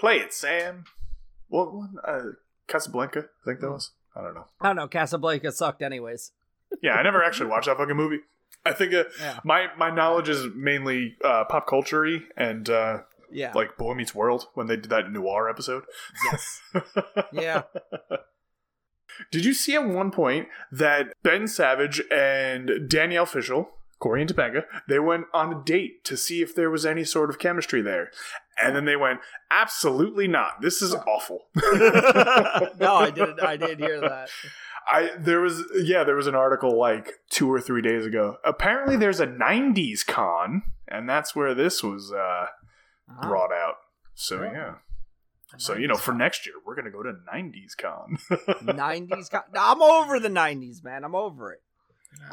Play it, Sam. What one? Casablanca, I think that was. I don't know. Casablanca sucked anyways. Yeah, I never actually watched that fucking movie. I think my knowledge is mainly pop culture-y and like Boy Meets World when they did that noir episode. Yes. Yeah. Did you see at one point that Ben Savage and Danielle Fishel, Corey and Topanga, they went on a date to see if there was any sort of chemistry there. And then they went, absolutely not. This is awful. No, I did hear that. There was an article like 2 or 3 days ago. Apparently there's a 90s con, and that's where this was brought out. So yeah. So, you know, for next year, we're going to go to 90s con. 90s con? I'm over the 90s, man. I'm over it.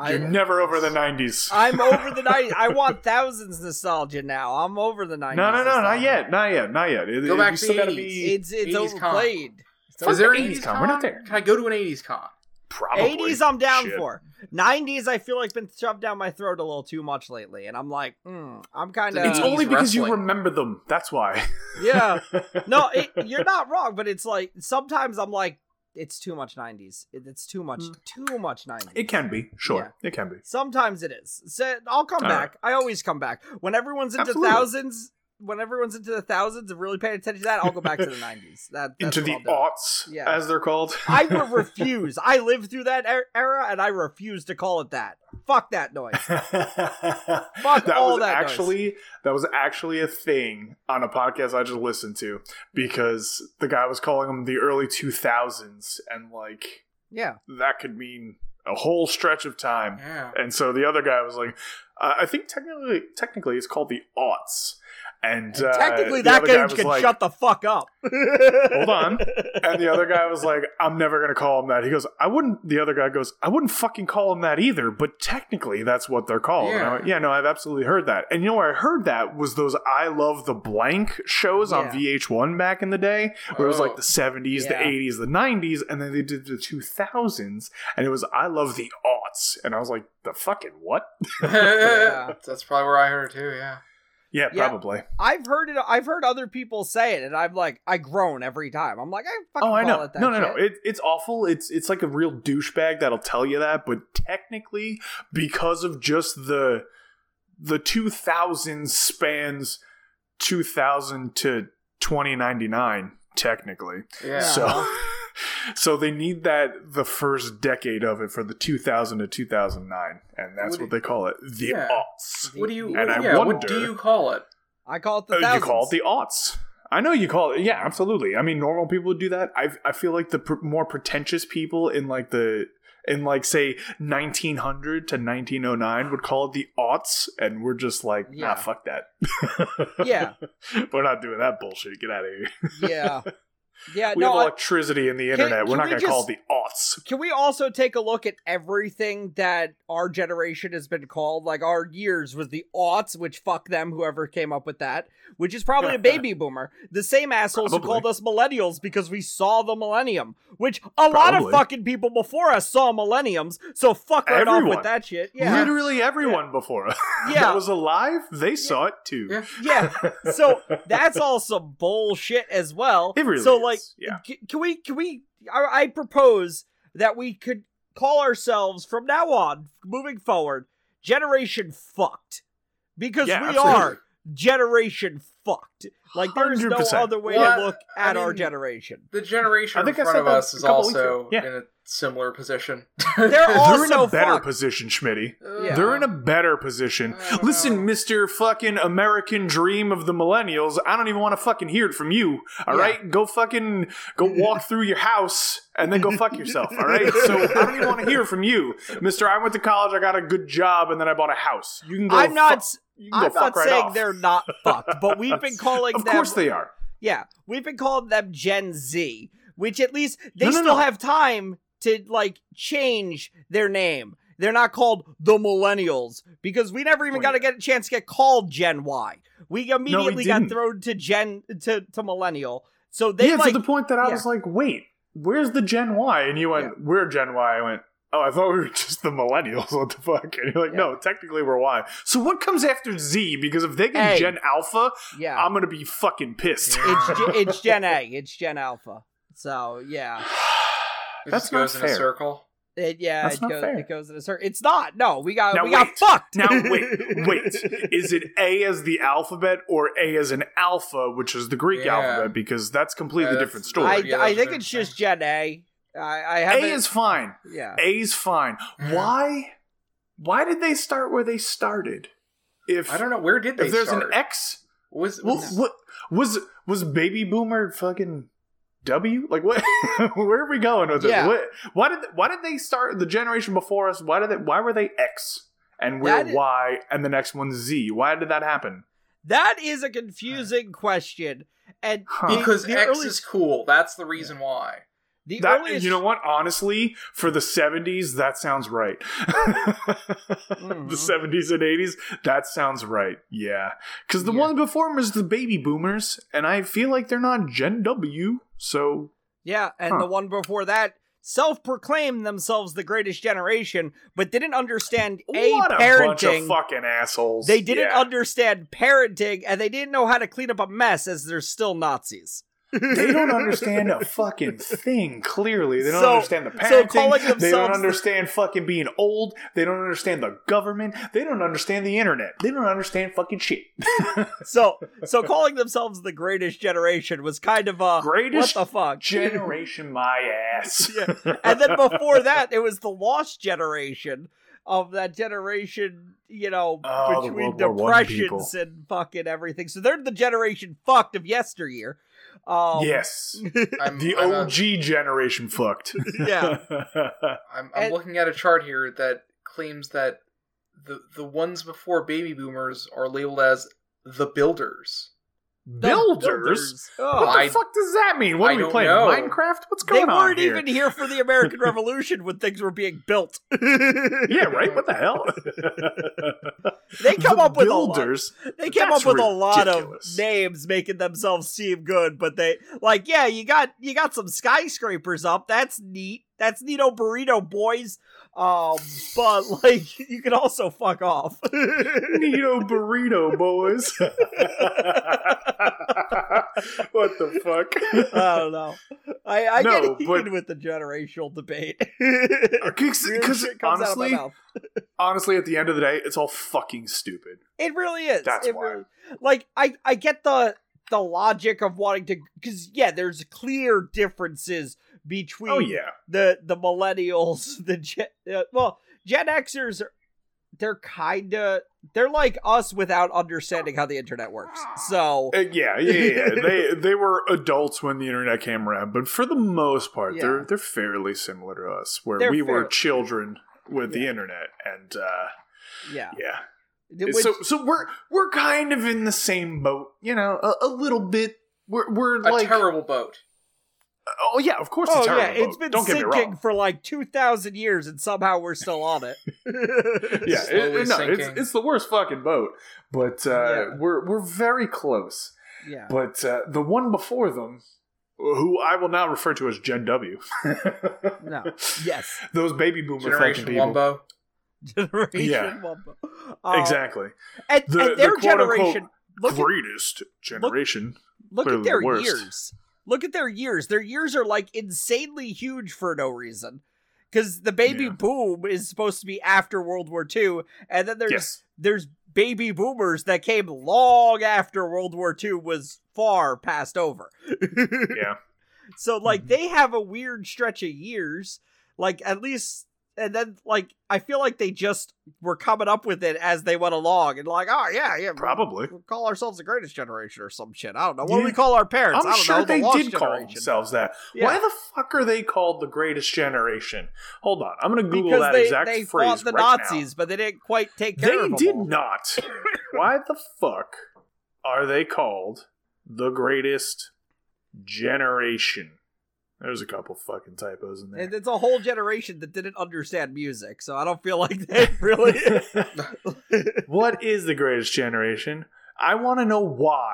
You're never over the 90s. I'm over the 90s. I want thousands nostalgia now. I'm over the 90s. No, not yet. Go back to the 80s. It's 80s overplayed. Is there an 80s con? We're not there. Can I go to an 80s con? Probably. 80s I'm down for. 90s I feel like been shoved down my throat a little too much lately, and I'm like, I'm kind of... It's only because you remember them. That's why. Yeah. No, you're not wrong, but it's like, sometimes I'm like, it's too much 90s. It's too much 90s. It can be. Sure. Yeah. It can be. Sometimes it is. So I'll come back. Right. I always come back. When everyone's into thousands... When everyone's into the thousands of really paying attention to that, I'll go back to the 90s. Into the aughts, as they're called. I will refuse. I lived through that era, and I refuse to call it that. Fuck that noise. Fuck that noise. That was actually a thing on a podcast I just listened to, because the guy was calling them the early 2000s, and like, that could mean a whole stretch of time. Yeah. And so the other guy was like, I think technically it's called the aughts. And technically that game can like, shut the fuck up. Hold on. And the other guy was like, I'm never going to call him that. He goes, I wouldn't fucking call him that either, but technically that's what they're called. Yeah. Went, I've absolutely heard that. And you know where I heard that was those I Love the Blank shows on VH1 back in the day, where it was like the 70s, the 80s, the 90s, and then they did the 2000s, and it was I Love the Aughts. And I was like, the fucking what? Yeah, that's probably where I heard it too, yeah. Yeah, probably. I've heard other people say it, and I'm like, I groan every time. I'm like, I fucking call it that. No. It's awful. It's like a real douchebag that'll tell you that, but technically, because of just the 2000s spans 2000 to 2099, technically. Yeah. So they need that the first decade of it for the 2000 to 2009, and that's what they call it, the aughts. What do you call it? I call it the thousands. You call it the aughts. I know you call it. Yeah, absolutely. I mean, normal people would do that. I feel like the more pretentious people in like say 1900 to 1909 would call it the aughts, and we're just like, nah, fuck that. Yeah, we're not doing that bullshit. Get out of here. Yeah. Yeah, we have electricity in the internet. We're not going to call it the aughts. Can we also take a look at everything that our generation has been called? Like our years was the aughts, which fuck them, whoever came up with that, which is probably a baby boomer. The same assholes who called us millennials because we saw the millennium, which a lot of fucking people before us saw millenniums. So fuck right off with that shit. Yeah. Literally everyone before us that was alive, they saw it too. Yeah. Yeah. So that's all some bullshit as well. It really is. Like, can we? I propose that we could call ourselves from now on, moving forward, Generation Fucked, because we are Generation Fucked. Like, there's no other way to look at our generation. The generation in front of us is also in a similar position. They're in a better position, Schmitty. They're in a better position. Listen, Mr. fucking American Dream of the Millennials, I don't even want to fucking hear it from you. Alright? Go walk through your house and then go fuck yourself. Alright? So I don't even want to hear from you. Mr. I went to college, I got a good job, and then I bought a house. You can go I'm not saying they're not fucked, but we've been calling them... Of course they are. Yeah, we've been calling them Gen Z, which at least they still have time to, like, change their name. They're not called the Millennials, because we never even got to get a chance to get called Gen Y. We immediately got thrown to to Millennial. So they to the point that I was like, wait, where's the Gen Y? And you went, we're Gen Y. I went, oh, I thought we were just the millennials. What the fuck? And you're like, no, technically we're Y. So what comes after Z? Because if they get Gen Alpha, I'm going to be fucking pissed. It's Gen A. It's Gen Alpha. So, yeah. That's not fair. It just goes in a circle. It goes in a circle. It's not. No, we got fucked. Now, wait. Is it A as the alphabet or A as an alpha, which is the Greek alphabet? Because that's completely different story. I think it's just Gen A. A is fine. Yeah. A's fine. Mm-hmm. Why did they start where they started? I don't know. Where did they start? If there's an X... Was Baby Boomer fucking... W? Like what? Where are we going with this? Yeah. Why did they start the generation before us? Why were they X and we're Y and the next one's Z? Why did that happen? That is a confusing question. And because X is cool, that's the reason why. You know what? Honestly, for the 70s, that sounds right. The 70s and 80s, that sounds right. Yeah. Because the one before them is the baby boomers, and I feel like they're not Gen W, so... Yeah, and the one before that self-proclaimed themselves the greatest generation, but didn't understand parenting. Bunch of fucking assholes. They didn't understand parenting, and they didn't know how to clean up a mess, as they're still Nazis. They don't understand a fucking thing, clearly. They don't understand the parenting. They don't understand fucking being old. They don't understand the government. They don't understand the internet. They don't understand fucking shit. So calling themselves the greatest generation was kind of a... Greatest what the fuck? Generation my ass. Yeah. And then before that, it was the lost generation of that generation, you know, between depressions and fucking everything. So they're the generation fucked of yesteryear. Yes. I'm OG generation fucked. Yeah. I'm looking at a chart here that claims that the ones before baby boomers are labeled as the builders. Builders? Oh, what the fuck does that mean? What are we playing? Minecraft? What's going on here? They weren't even here for the American Revolution when things were being built. Yeah, right? What the hell? They come up with builders. They came up with a lot of names making themselves seem good, but they like, yeah, you got some skyscrapers up. That's neat. That's Neato Burrito, boys. But, like, you can also fuck off. Neato Burrito, boys. What the fuck? I don't know. I get heated with the generational debate. Because, honestly, at the end of the day, it's all fucking stupid. It really is. That's why. Really, like, I get the logic of wanting to... Because, yeah, there's clear differences between the millennials, Gen Xers, they're like us without understanding how the internet works. So they were adults when the internet came around, but for the most part, they're fairly similar to us, where we were children with the internet, and so we're kind of in the same boat, you know, a little bit. We're like a terrible boat. Oh, yeah, of course it's terrible. It's been sinking for like 2,000 years, and somehow we're still on it. Yeah, it's the worst fucking boat, but we're very close. Yeah. But the one before them, who I will now refer to as Gen W. No, yes. Those baby boomer fucking people. Wumbo. Generation Wumbo. Exactly. And their generation... Greatest generation. Look at their years. Look at their years. Their years are, like, insanely huge for no reason. Because the baby boom is supposed to be after World War II, and then there's baby boomers that came long after World War II was far past over. Yeah. So, like, they have a weird stretch of years. Like, at least... And then, like, I feel like they just were coming up with it as they went along. And like, probably. We'll call ourselves the greatest generation or some shit. I don't know. What do we call our parents? I'm sure they did call themselves that. Yeah. Why the fuck are they called the greatest generation? Hold on. I'm going to Google that exact phrase right now. Because they fought the Nazis, but they didn't quite take care of them. They did not. Why the fuck are they called the greatest generation? There's a couple fucking typos in there. And it's a whole generation that didn't understand music, so I don't feel like they really... What is the greatest generation? I want to know why.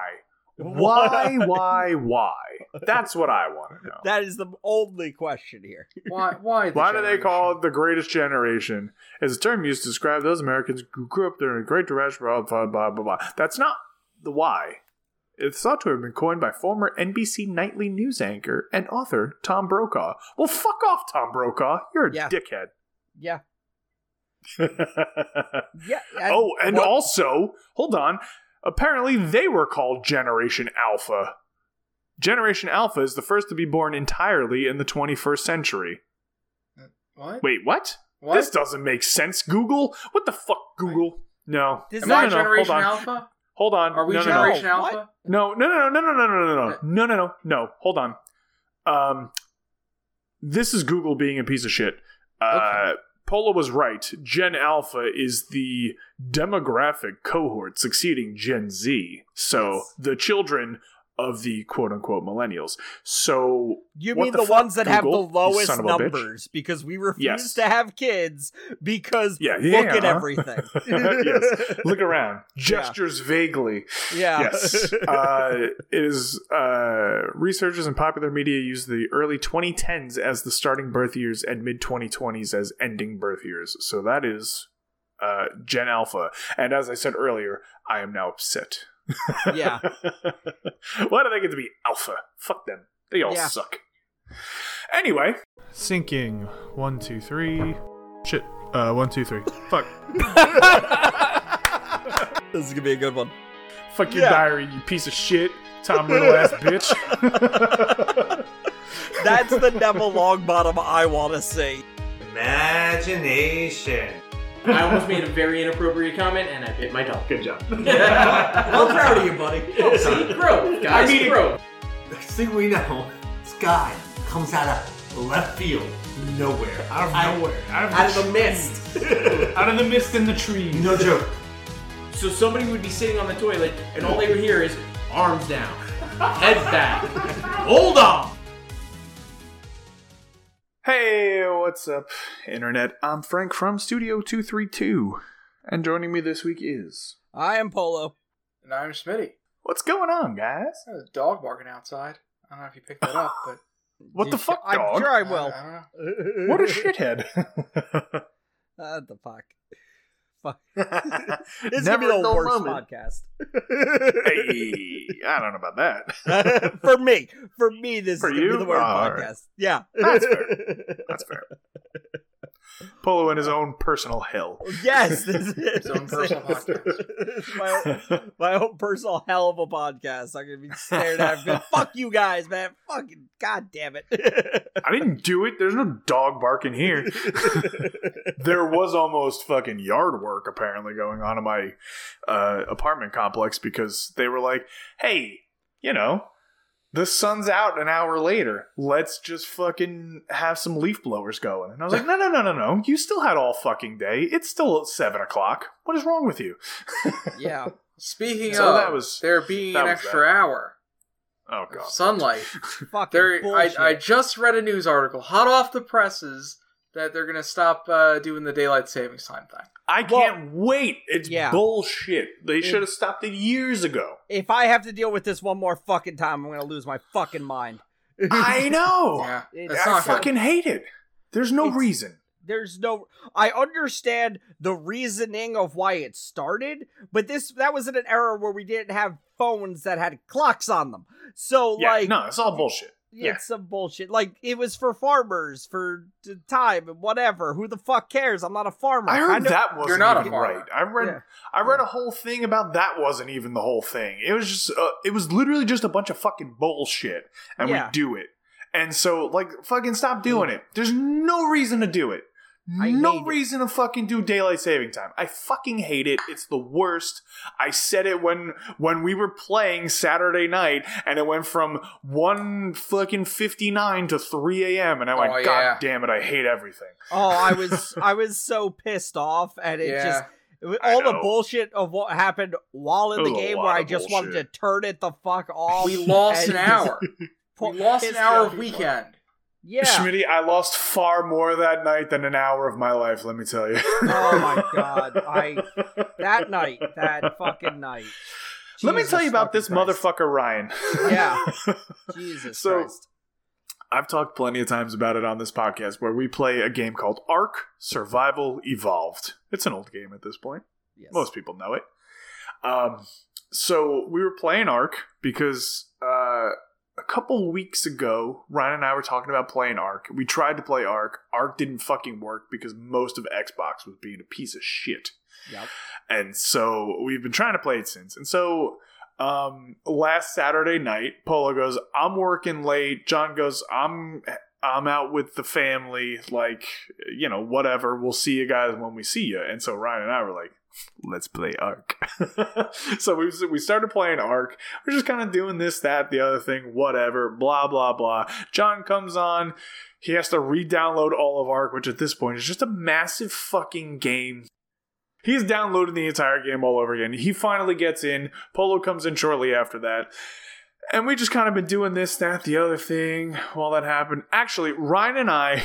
Why? Why? Why? That's what I want to know. That is the only question here. Why do they call it the greatest generation? As a term used to describe those Americans who grew up during a great depression, blah, blah, blah, blah, blah. That's not the why. It's thought to have been coined by former NBC Nightly news anchor and author Tom Brokaw. Well, fuck off, Tom Brokaw. You're a dickhead. Yeah. Yeah. Also, hold on. Apparently, they were called Generation Alpha. Generation Alpha is the first to be born entirely in the 21st century. What? Wait, what? This doesn't make sense, Google. What the fuck, Google? No. Is that Generation Alpha? Hold on. Are we Generation Alpha? No. Hold on. This is Google being a piece of shit. Okay. Pola was right. Gen Alpha is the demographic cohort succeeding Gen Z. So the children of the quote-unquote millennials. So you mean the ones that have the lowest numbers because we refuse to have kids because look at everything. Yes. Look around. Gestures vaguely. Yeah. Yes. It is researchers in popular media use the early 2010s as the starting birth years and mid-2020s as ending birth years. So that is Gen Alpha. And as I said earlier, I am now upset. Yeah. Why do they get to be alpha? Fuck them. They all suck. Anyway. Sinking. 1, 2, 3. Shit. 1, 2, 3. Fuck. This is gonna be a good one. Fuck your diary, you piece of shit. Tom Riddle ass bitch. That's the Neville Longbottom I wanna see. Imagination. I almost made a very inappropriate comment, and I bit my tongue. Good job. I'm proud of you, buddy. Oh, see, growth, guys, growth. Next thing we know, Sky comes out of left field, nowhere, out of the mist, out of the mist in the trees. No joke. So somebody would be sitting on the toilet, and all they would hear is arms down, heads back, hold on. Hey, what's up, Internet? I'm Frank from Studio 232, and joining me this week is... I am Polo. And I'm Smitty. What's going on, guys? There's a dog barking outside. I don't know if you picked that up, but... What the fuck, dog? I'm sure I will. I what a shithead. The fuck. Fuck. It's going to be the worst podcast. Hey, I don't know about that. For me, this is going to be the worst podcast. Yeah. That's fair. Polo in his own personal hell. Yes, this is his own personal podcast. My own personal hell of a podcast. I'm going to be stared at. Going, fuck you guys, man. Fucking goddamn it. I didn't do it. There's no dog barking here. There was almost fucking yard work apparently going on in my apartment complex because they were like, hey, you know, the sun's out an hour later. Let's just fucking have some leaf blowers going. And I was like, no. You still had all fucking day. It's still at 7:00. What is wrong with you? Yeah. Speaking of, there being an extra hour. Oh, God. Sunlight. Fucking bullshit. I just read a news article, hot off the presses, that they're going to stop doing the daylight savings time thing. I can't wait. It's bullshit. They should have stopped it years ago. If I have to deal with this one more fucking time, I'm going to lose my fucking mind. I know. Yeah, I fucking hate it. There's no reason. I understand the reasoning of why it started, but that was in an era where we didn't have phones that had clocks on them. So no, it's all bullshit. Yeah. It's some bullshit. Like, it was for farmers, for time and whatever. Who the fuck cares? I'm not a farmer. I heard that wasn't even right. I read a whole thing about that wasn't even the whole thing. It was just, it was literally just a bunch of fucking bullshit. And we do it. And so, like, fucking stop doing it. There's no reason to do it. No reason to fucking do daylight saving time. I fucking hate it. It's the worst. I said it when we were playing Saturday night, and it went from 1:59 to 3 a.m. and I went, God damn it, I hate everything. Oh, I was so pissed off, and it just all the bullshit of what happened while in the game, where I just wanted to turn it the fuck off. We lost an hour. We lost an hour of weekend. Yeah. Schmitty, I lost far more that night than an hour of my life, let me tell you. Oh my God. That fucking night. Jesus. Let me tell you about this motherfucker, Ryan. Yeah. Jesus Christ. I've talked plenty of times about it on this podcast where we play a game called Ark Survival Evolved. It's an old game at this point. Yes. Most people know it. So we were playing Ark because a couple weeks ago, Ryan and I were talking about playing Ark. We tried to play Ark. Ark didn't fucking work because most of Xbox was being a piece of shit. Yep. And so we've been trying to play it since. And so... last Saturday night, Polo goes, I'm working late. John goes, I'm out with the family. Like, you know, whatever. We'll see you guys when we see you. And so Ryan and I were like, let's play Ark. So we started playing Ark. We're just kind of doing this, that, the other thing, whatever, blah, blah, blah. John comes on. He has to re-download all of Ark, which at this point is just a massive fucking game. He's downloaded the entire game all over again. He finally gets in. Polo comes in shortly after that. And we just kind of been doing this, that, the other thing while that happened. Actually, Ryan and I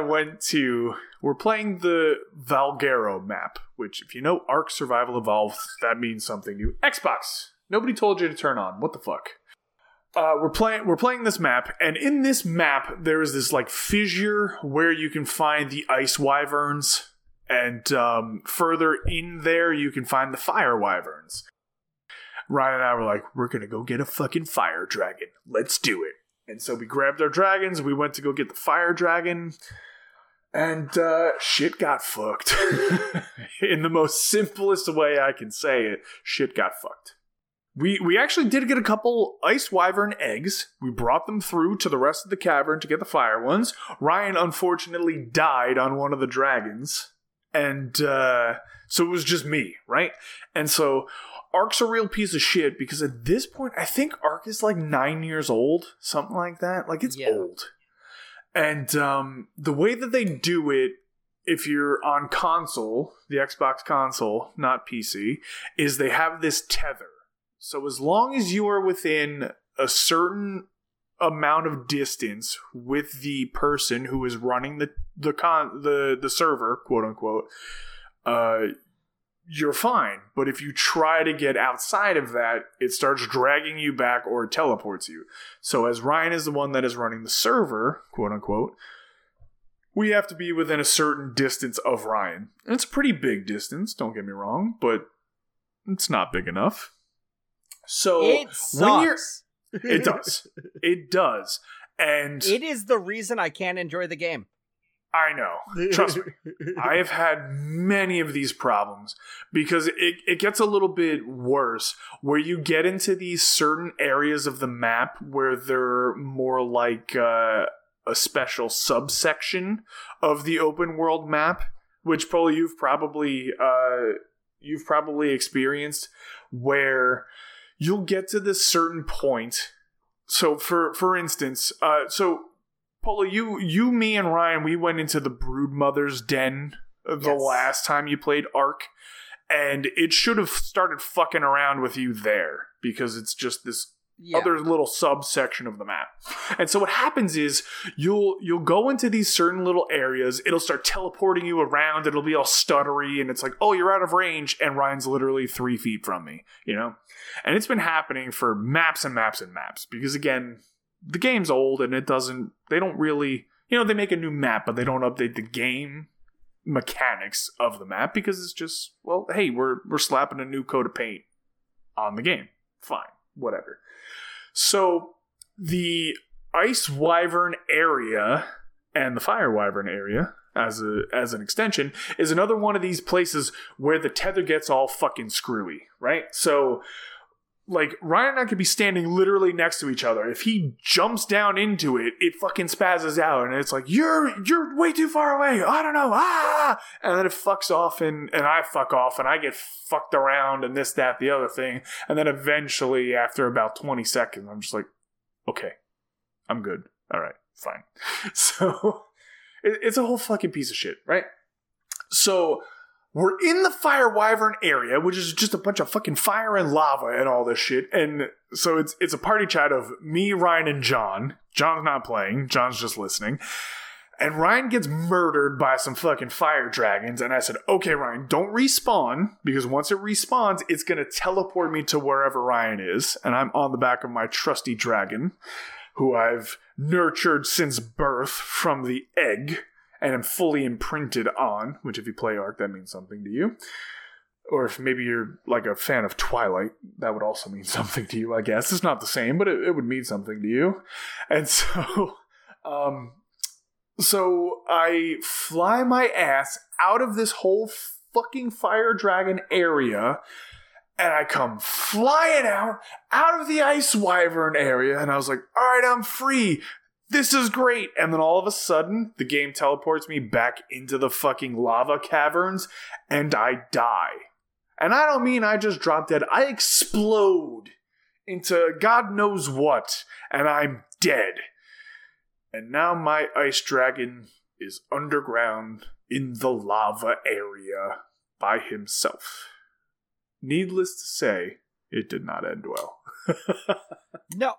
went to... We're playing the Valguero map, which if you know Ark Survival Evolved, that means something new. Xbox! Nobody told you to turn on. What the fuck? We're playing this map, and in this map, there is this, like, fissure where you can find the ice wyverns. And further in there, you can find the fire wyverns. Ryan and I were like, we're going to go get a fucking fire dragon. Let's do it. And so we grabbed our dragons. We went to go get the fire dragon. And shit got fucked. In the most simplest way I can say it, shit got fucked. We actually did get a couple ice wyvern eggs. We brought them through to the rest of the cavern to get the fire ones. Ryan, unfortunately, died on one of the dragons. And so it was just me, right? And so Ark's a real piece of shit because at this point, I think Ark is like 9 years old, something like that. Like, it's old. And the way that they do it, if you're on console, the Xbox console, not PC, is they have this tether. So as long as you are within a certain amount of distance with the person who is running the server, quote unquote, you're fine. But if you try to get outside of that, it starts dragging you back or it teleports you. So as Ryan is the one that is running the server, quote unquote, we have to be within a certain distance of Ryan. And it's a pretty big distance, don't get me wrong, but it's not big enough. So it sucks. It does. It does. And it is the reason I can't enjoy the game. I know. Trust me. I have had many of these problems because it gets a little bit worse where you get into these certain areas of the map where they're more like a special subsection of the open world map, which probably you've probably experienced where you'll get to this certain point. So for instance, Polo, you, me, and Ryan, we went into the Broodmother's Den the last time you played Ark, and it should have started fucking around with you there because it's just this other little subsection of the map. And so what happens is you'll go into these certain little areas. It'll start teleporting you around. It'll be all stuttery, and it's like, oh, you're out of range, and Ryan's literally 3 feet from me, you know? And it's been happening for maps and maps and maps because, again, the game's old and they don't really, you know, they make a new map, but they don't update the game mechanics of the map because it's just, well, hey, we're slapping a new coat of paint on the game. Fine. Whatever. So the ice wyvern area and the fire wyvern area as an extension is another one of these places where the tether gets all fucking screwy, right? So like Ryan and I could be standing literally next to each other. If he jumps down into it, it fucking spazzes out and it's like, you're way too far away. I don't know. Ah! And then it fucks off and I fuck off and I get fucked around and this, that, the other thing. And then eventually after about 20 seconds, I'm just like, okay, I'm good. All right, fine. So it's a whole fucking piece of shit, right? So we're in the Fire Wyvern area, which is just a bunch of fucking fire and lava and all this shit. And so it's a party chat of me, Ryan, and John. John's not playing. John's just listening. And Ryan gets murdered by some fucking fire dragons. And I said, okay, Ryan, don't respawn, because once it respawns, it's going to teleport me to wherever Ryan is. And I'm on the back of my trusty dragon, who I've nurtured since birth from the egg and am fully imprinted on, which if you play Ark, that means something to you. Or if maybe you're like a fan of Twilight, that would also mean something to you, I guess. It's not the same, but it would mean something to you. And so... So I fly my ass out of this whole fucking fire dragon area, and I come flying out of the ice wyvern area, and I was like, all right, I'm free. This is great. And then all of a sudden, the game teleports me back into the fucking lava caverns, and I die. And I don't mean I just drop dead. I explode into God knows what, and I'm dead. And now my ice dragon is underground in the lava area by himself. Needless to say, it did not end well. No,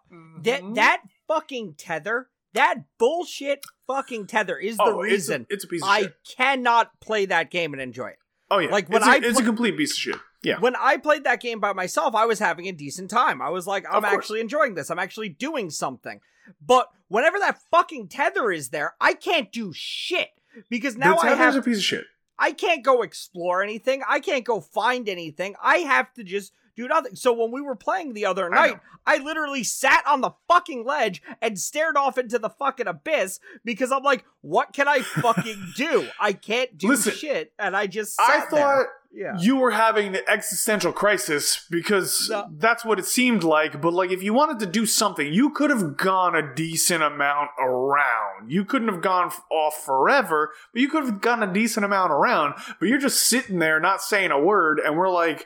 that fucking tether, that bullshit fucking tether is the reason it's a piece of shit. I cannot play that game and enjoy it. Oh yeah, like when it's a complete piece of shit. Yeah. When I played that game by myself, I was having a decent time. I was like, I'm actually enjoying this. I'm actually doing something. But whenever that fucking tether is there, I can't do shit. Because now I have a piece of shit. I can't go explore anything. I can't go find anything. I have to just do nothing. So when we were playing the other night, I literally sat on the fucking ledge and stared off into the fucking abyss because I'm like, what can I fucking do? I can't do shit. And I just sat there. Yeah. You were having the existential crisis because that's what it seemed like. But like, if you wanted to do something, you could have gone a decent amount around. You couldn't have gone off forever, but you could have gone a decent amount around. But you're just sitting there not saying a word. And we're like,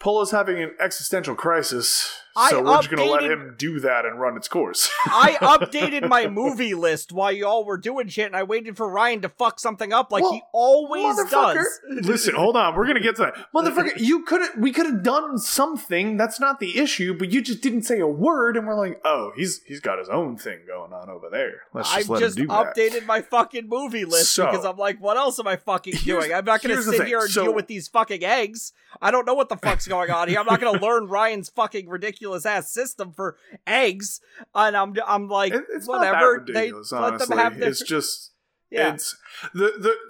Polo's having an existential crisis. So we're just going to let him do that and run its course. I updated my movie list while y'all were doing shit, and I waited for Ryan to fuck something up like he always does. Listen, hold on. We're going to get to that. Motherfucker, we could have done something. That's not the issue, but you just didn't say a word, and we're like, oh, he's got his own thing going on over there. Let's just let him do that. I've just updated my fucking movie list because I'm like, what else am I fucking doing? I'm not going to sit here and deal with these fucking eggs. I don't know what the fuck's going on here. I'm not going to learn Ryan's fucking ridiculous ass system for eggs, and I'm like, it's whatever, they let them have their... It's just it's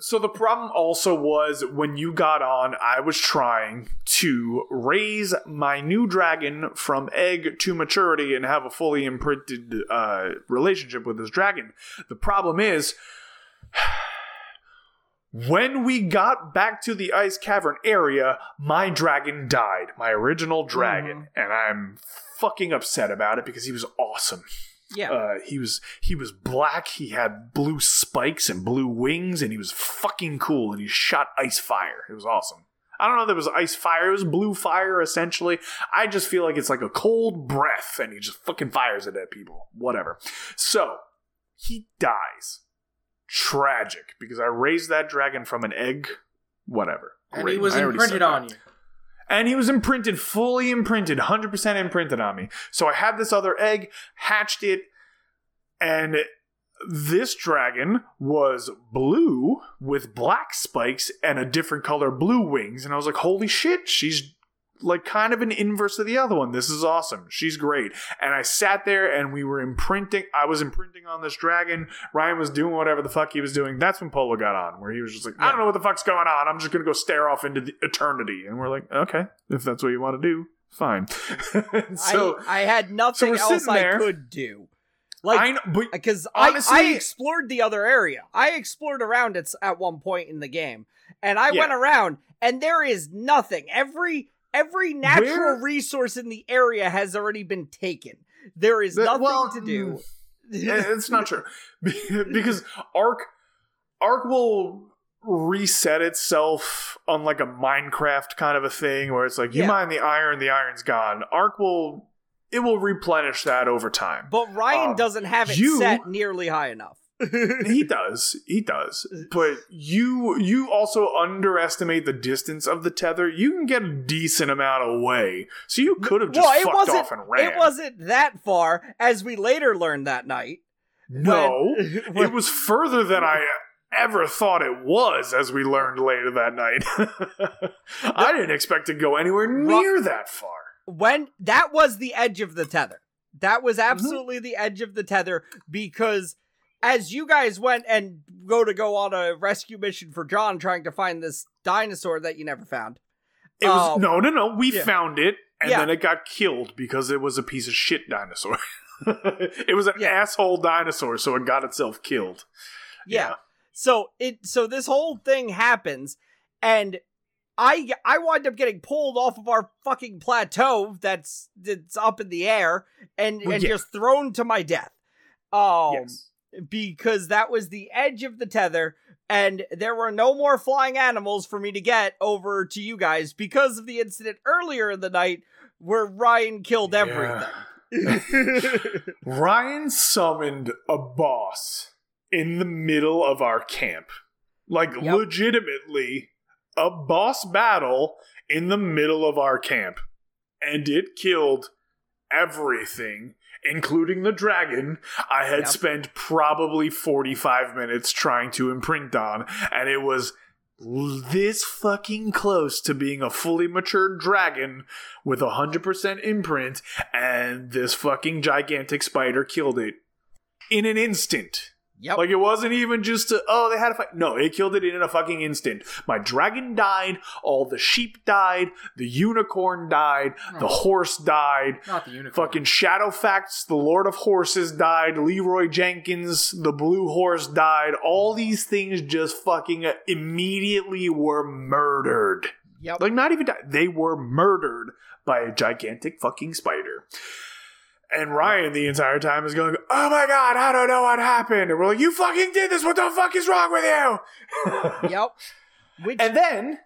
so the problem also was when you got on, I was trying to raise my new dragon from egg to maturity and have a fully imprinted relationship with this dragon. The problem is, when we got back to the ice cavern area, my dragon died. My original dragon. Mm-hmm. And I'm fucking upset about it because he was awesome. Yeah. He was black. He had blue spikes and blue wings, and he was fucking cool, and he shot ice fire. It was awesome. I don't know if it was ice fire. It was blue fire, essentially. I just feel like it's like a cold breath, and he just fucking fires it at people. Whatever. So, he dies. Tragic, because I raised that dragon from an egg. Whatever. Great. And he was imprinted on you. And he was imprinted, fully imprinted, 100% imprinted on me. So I had this other egg, hatched it, and this dragon was blue with black spikes and a different color blue wings. And I was like, holy shit, she's like kind of an inverse of the other one. This is awesome. She's great. And I sat there and I was imprinting on this dragon. Ryan was doing whatever the fuck he was doing. That's when Polo got on, where he was just like, I don't know what the fuck's going on. I'm just going to go stare off into the eternity. And we're like, okay, if that's what you want to do, fine. So I had nothing else I could do. Like, because I explored the other area. I explored around it at one point in the game, and I went around, and there is nothing. Every natural resource in the area has already been taken. There is nothing to do. It's not true. Because Ark will reset itself on like a Minecraft kind of a thing where it's like, you mine the iron's gone. Ark will replenish that over time. But Ryan doesn't have it set nearly high enough. He does. But you also underestimate the distance of the tether. You can get a decent amount away. So you could have just fucked off and ran. It wasn't that far, as we later learned that night. No, when, it was further than I ever thought it was, as we learned later that night. I didn't expect to go anywhere near that far. When that was the edge of the tether. That was absolutely the edge of the tether, because as you guys went and go on a rescue mission for John, trying to find this dinosaur that you never found. It was no. We found it, and then it got killed because it was a piece of shit dinosaur. It was an asshole dinosaur, so it got itself killed. Yeah. So this whole thing happens, and I wind up getting pulled off of our fucking plateau that's up in the air and just thrown to my death. Because that was the edge of the tether, and there were no more flying animals for me to get over to you guys because of the incident earlier in the night where Ryan killed everything. Ryan summoned a boss in the middle of our camp. Legitimately, a boss battle in the middle of our camp. And it killed everything, including the dragon I had spent probably 45 minutes trying to imprint on. And it was this fucking close to being a fully matured dragon with 100% imprint. And this fucking gigantic spider killed it in an instant. Yep. It wasn't even just they had a fight. No, it killed it in a fucking instant. My dragon died. All the sheep died. The unicorn died. Oh. The horse died. Not the unicorn. Fucking Shadowfax, the Lord of Horses, died. Leroy Jenkins, the blue horse, died. All these things just fucking immediately were murdered. Yep. Not even died. They were murdered by a gigantic fucking spider. And Ryan the entire time is going, "Oh my god, I don't know what happened." And we're like, "You fucking did this. What the fuck is wrong with you?" Which, and then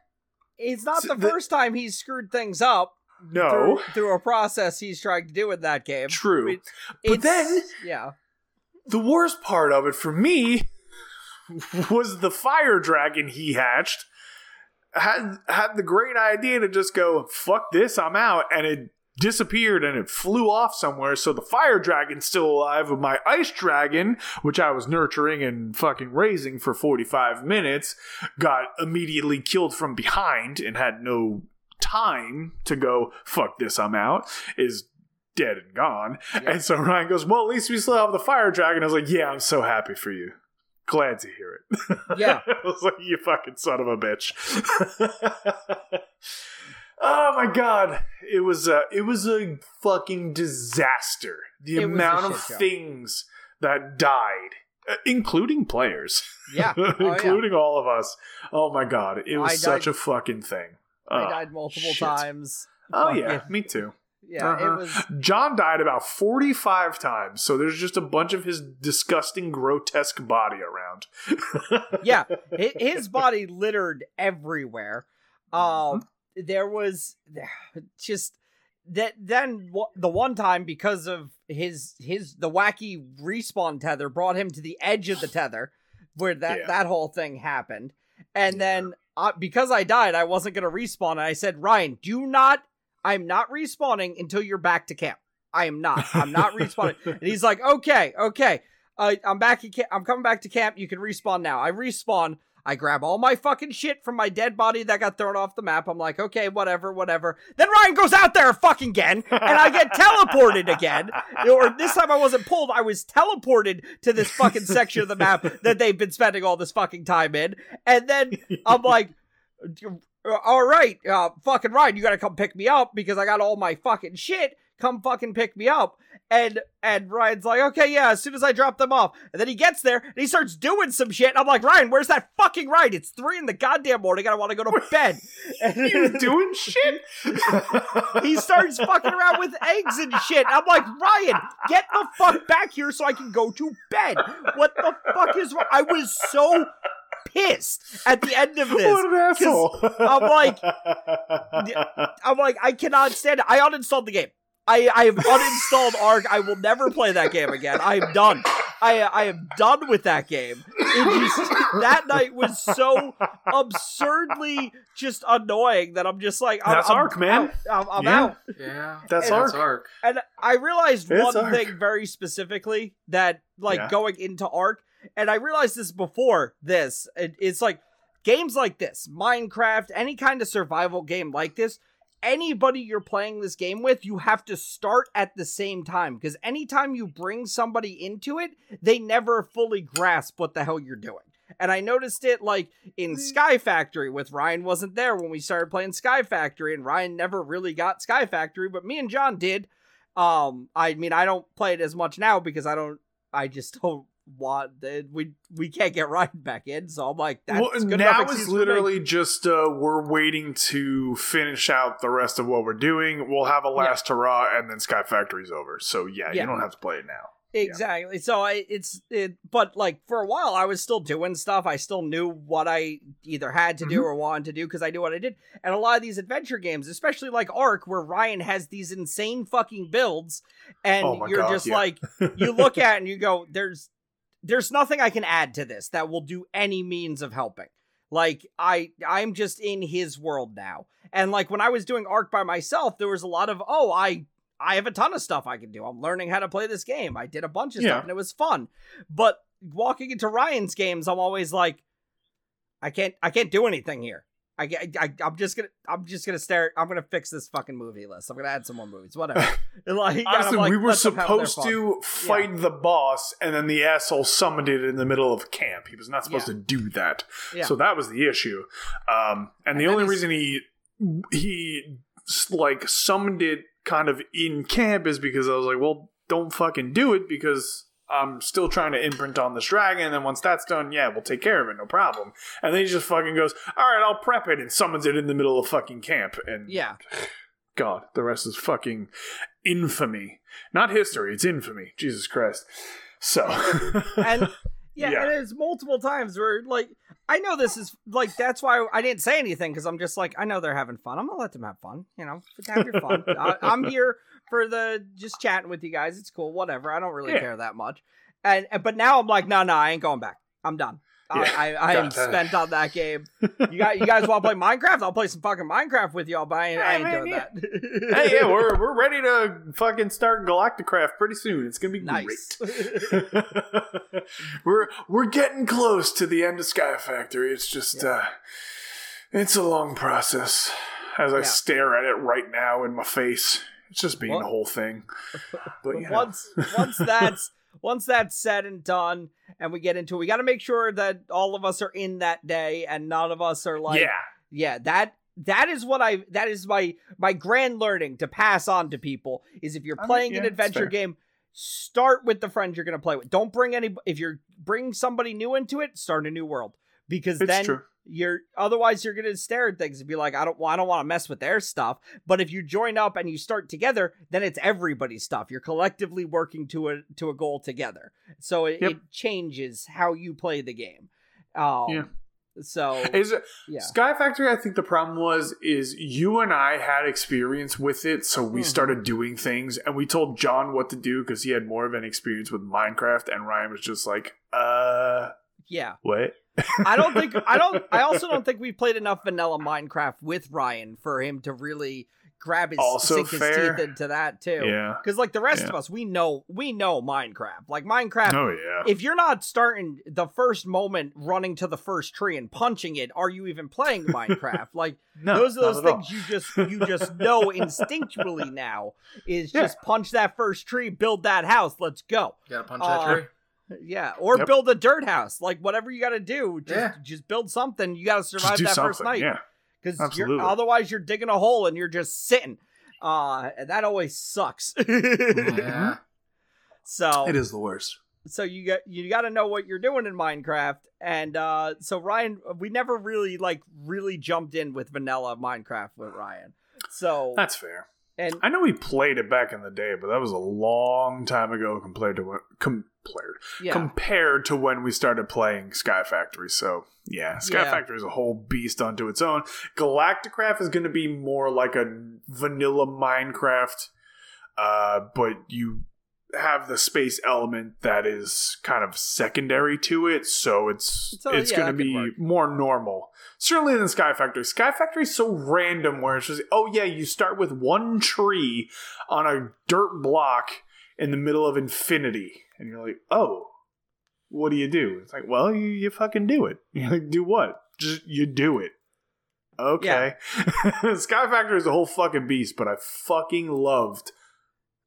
it's not the first time he's screwed things up. No, through a process he's trying to do in that game. True, but then the worst part of it for me was the fire dragon he hatched had the great idea to just go, "Fuck this, I'm out," and it disappeared and it flew off somewhere, so the fire dragon's still alive, but my ice dragon, which I was nurturing and fucking raising for 45 minutes, got immediately killed from behind and had no time to go, "Fuck this, I'm out," is dead and gone. And so Ryan goes, "Well, at least we still have the fire dragon." I was like, "Yeah, I'm so happy for you. Glad to hear it." I was like, "You fucking son of a bitch." Oh my god, it was a fucking disaster. The amount of things that died, including players. Including all of us. Oh my god, it was such a fucking thing. I died multiple times. Oh yeah, me too. Yeah, it was... John died about 45 times, so there's just a bunch of his disgusting, grotesque body around. His body littered everywhere. There was just that. Then the one time, because of the wacky respawn tether, brought him to the edge of the tether, where that whole thing happened. And then because I died, I wasn't gonna respawn. And I said, "Ryan, I'm not respawning until you're back to camp. I'm not respawning." And he's like, "Okay, I'm back. I'm coming back to camp. You can respawn now." I respawn. I grab all my fucking shit from my dead body that got thrown off the map. I'm like, "Okay, whatever. Then Ryan goes out there fucking again, and I get teleported again. Or this time I wasn't pulled. I was teleported to this fucking section of the map that they've been spending all this fucking time in. And then I'm like, "All right, fucking Ryan, you got to come pick me up because I got all my fucking shit. Come fucking pick me up." And Ryan's like, "Okay, yeah, as soon as I drop them off." And then he gets there, and he starts doing some shit. I'm like, "Ryan, where's that fucking ride? It's 3 in the goddamn morning, and I want to go to bed." He was doing shit? He starts fucking around with eggs and shit. I'm like, "Ryan, get the fuck back here so I can go to bed. What the fuck is wrong?" I was so pissed at the end of this. What an asshole. I'm like, I cannot stand it. I uninstalled the game. I have uninstalled Ark. I will never play that game again. I'm done. I am done with that game. It just, that night was so absurdly just annoying that I'm just like, I'm out. Yeah, that's Ark. And I realized one thing very specifically that, like, going into Ark, and I realized this before this, it's like, games like this, Minecraft, any kind of survival game like this, anybody you're playing this game with, you have to start at the same time, because anytime you bring somebody into it, they never fully grasp what the hell you're doing. And I noticed it, like, in Sky Factory with Ryan wasn't there when we started playing Sky Factory, and Ryan never really got Sky Factory, but me and John did. I mean, I don't play it as much now because I just don't. We can't get Ryan back in, so I'm like, that's good enough excuse for me. Now it's literally just we're waiting to finish out the rest of what we're doing. We'll have a last hurrah, and then Sky Factory's over. So you don't have to play it now. Exactly. Yeah. So but like for a while, I was still doing stuff. I still knew what I either had to do or wanted to do because I knew what I did. And a lot of these adventure games, especially like Ark, where Ryan has these insane fucking builds, and like, you look at it and you go, There's nothing I can add to this that will do any means of helping. Like, I'm just in his world now. And, like, when I was doing Ark by myself, there was a lot of, I have a ton of stuff I can do. I'm learning how to play this game. I did a bunch of stuff, and it was fun. But walking into Ryan's games, I'm always like, I can't do anything here. I'm just gonna stare. I'm gonna fix this fucking movie list. I'm gonna add some more movies. Whatever. Like, honestly, like, we were supposed to fight the boss, and then the asshole summoned it in the middle of camp. He was not supposed to do that. Yeah. So that was the issue. And the only reason he like summoned it kind of in camp is because I was like, well, don't fucking do it because I'm still trying to imprint on this dragon, and once that's done, we'll take care of it, no problem. And then he just fucking goes, alright, I'll prep it, and summons it in the middle of fucking camp. And God, the rest is fucking infamy. Not history, it's infamy. Jesus Christ. So. And and there's multiple times where, like, I know this is, like, that's why I didn't say anything, because I'm just like, I know they're having fun. I'm gonna let them have fun, you know, have your fun. I'm here for the just chatting with you guys. It's cool, whatever. I don't really care that much. And but now I'm like, no, I ain't going back. I'm done. I am spent on that game. You guys want to play Minecraft? I'll play some fucking Minecraft with y'all, but I ain't doing that. Hey, we're ready to fucking start Galacticraft pretty soon. It's gonna be great. we're getting close to the end of Sky Factory. It's just it's a long process. As I stare at it right now in my face. It's just being the whole thing. But once that's said and done, and we get into it, we got to make sure that all of us are in that day, and none of us are like, that is my grand learning to pass on to people is if you're playing an adventure game, start with the friend you're going to play with. Don't bring if you're bring somebody new into it, start a new world, because it's then true. Otherwise you're going to stare at things and be like, I don't want to mess with their stuff. But if you join up and you start together, then it's everybody's stuff. You're collectively working to a goal together. So it changes how you play the game. Sky Factory, I think the problem is you and I had experience with it, so we started doing things, and we told John what to do because he had more of an experience with Minecraft, and Ryan was just like, what? I also don't think we played enough vanilla Minecraft with Ryan for him to really sink his teeth into that too. Yeah. Because like the rest of us, we know Minecraft. Like Minecraft, if you're not starting the first moment running to the first tree and punching it, are you even playing Minecraft? Like those are those things you just know instinctually now is just punch that first tree, build that house, let's go. You gotta punch that tree. Yeah, or build a dirt house. Like, whatever you got to do, just build something. You got to survive that first night. Because otherwise you're digging a hole and you're just sitting. And that always sucks. So it is the worst. So you got to know what you're doing in Minecraft. And so Ryan, we never really, like, jumped in with vanilla Minecraft with Ryan. So that's fair. And I know we played it back in the day, but that was a long time ago compared to what... compared to when we started playing Sky Factory. So Sky Factory is a whole beast unto its own. Galacticraft is going to be more like a vanilla Minecraft, but you have the space element that is kind of secondary to it, so it's yeah, going to be more normal. Certainly than Sky Factory. Sky Factory is so random where it's just, oh yeah, you start with one tree on a dirt block in the middle of infinity. And you're like, oh, what do you do? It's like, well, you fucking do it. You're like, do what? Just, you do it. Okay. Yeah. Sky Factory is a whole fucking beast, but I fucking loved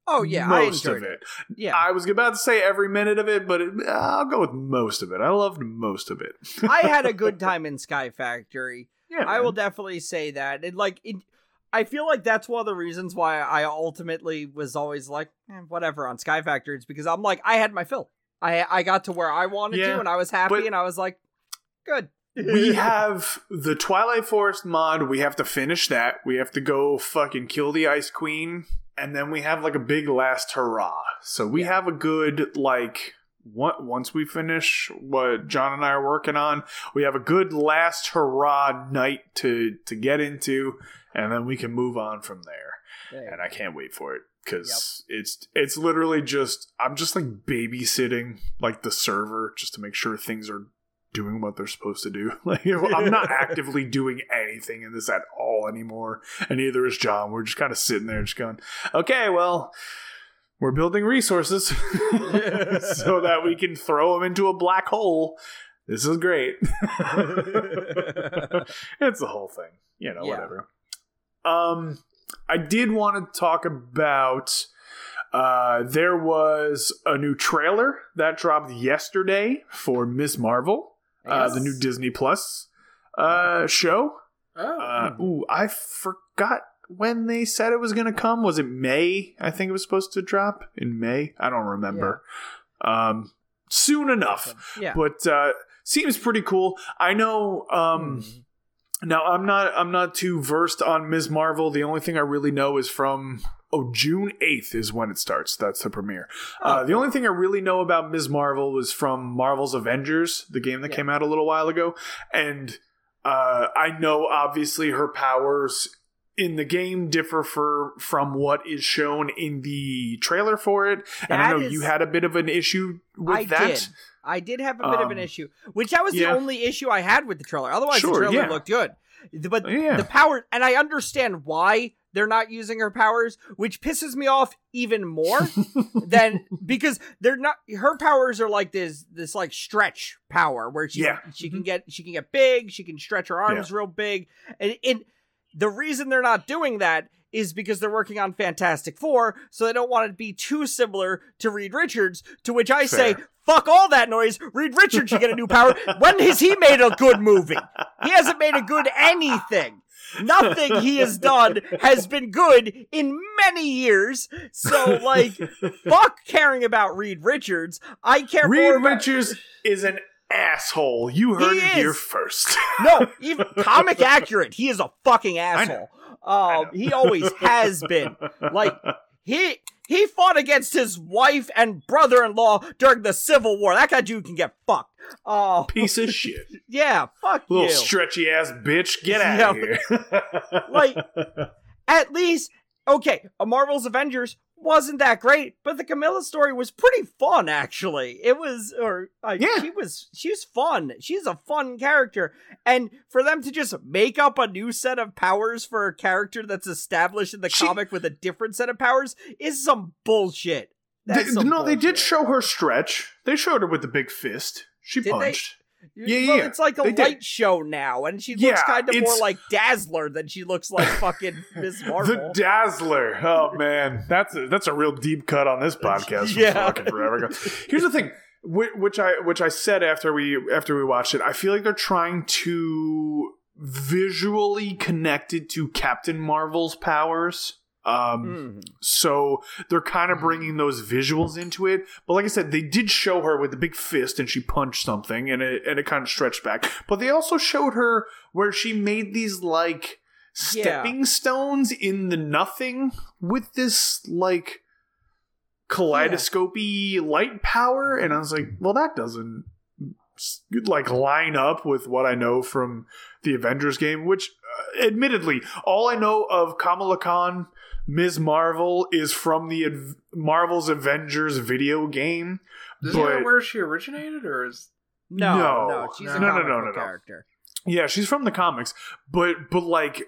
most of it. Yeah, I was about to say every minute of it, but I'll go with most of it. I loved most of it. I had a good time in Sky Factory. Yeah, I will definitely say that. And like, I feel like that's one of the reasons why I ultimately was always like, whatever on Sky Factory. It's because I'm like, I had my fill. I got to where I wanted to, and I was happy, and I was like, good. We have the Twilight Forest mod. We have to finish that. We have to go fucking kill the Ice Queen. And then we have like a big last hurrah. So we have a good, like, once we finish what John and I are working on, we have a good last hurrah night to get into, and then we can move on from there. And I can't wait for it because it's literally just, I'm just like babysitting like the server just to make sure things are doing what they're supposed to do. Like, I'm not actively doing anything in this at all anymore, and neither is John. We're just kind of sitting there just going, okay, well, we're building resources so that we can throw them into a black hole. This is great. It's the whole thing, you know, whatever. I did want to talk about there was a new trailer that dropped yesterday for Ms. Marvel. The new Disney Plus show. I forgot when they said it was going to come. Was it May? I think it was supposed to drop in May. I don't remember. Yeah. Soon enough. Yeah. But seems pretty cool. I know. Now, I'm not too versed on Ms. Marvel. The only thing I really know is from June 8th is when it starts. That's the premiere. The only thing I really know about Ms. Marvel was from Marvel's Avengers, the game that came out a little while ago. And I know, obviously, her powers in the game differ from what is shown in the trailer for it. That, and I know you had a bit of an issue with that. I did have a bit of an issue, which that was the only issue I had with the trailer. Otherwise, the trailer looked good. But the power, and I understand why they're not using her powers, which pisses me off even more than, because they're not, her powers are like this like stretch power where she can get big, she can stretch her arms real big. And the reason they're not doing that is because they're working on Fantastic Four, so they don't want it to be too similar to Reed Richards, to which I say, fuck all that noise, Reed Richards should get a new power. When has he made a good movie? He hasn't made a good anything. Nothing he has done has been good in many years, so, like, fuck caring about Reed Richards. I care more about... Reed Richards is an asshole. You heard it here first. No, even comic accurate, he is a fucking asshole. He always has been. Like, he fought against his wife and brother-in-law during the Civil War. That guy dude can get fucked. Piece of shit. Yeah, fuck you. Little stretchy ass bitch, get out of here. Like, at least, okay, Marvel's Avengers wasn't that great, but the Camilla story was pretty fun, actually. It was, she's fun. She's a fun character. And for them to just make up a new set of powers for a character that's established in the comic with a different set of powers is some bullshit. They did show her stretch. They showed her with the big fist. She punched. It's like a light show now, and she looks kind of more like Dazzler than she looks like fucking Ms. Marvel. The Dazzler. Oh, man. That's a real deep cut on this podcast. Fucking forever ago. Here's the thing, which I said after we watched it. I feel like they're trying to visually connect it to Captain Marvel's powers. So they're kind of bringing those visuals into it, but like I said, they did show her with the big fist and she punched something and it kind of stretched back, but they also showed her where she made these like stepping stones in the nothing with this like kaleidoscopy light power, and I was like, well, that doesn't like line up with what I know from the Avengers game, which admittedly, all I know of Kamala Khan, Ms. Marvel, is from the Marvel's Avengers video game. Is that where she originated, or is... No, she's a comic book character. Yeah, she's from the comics, but like,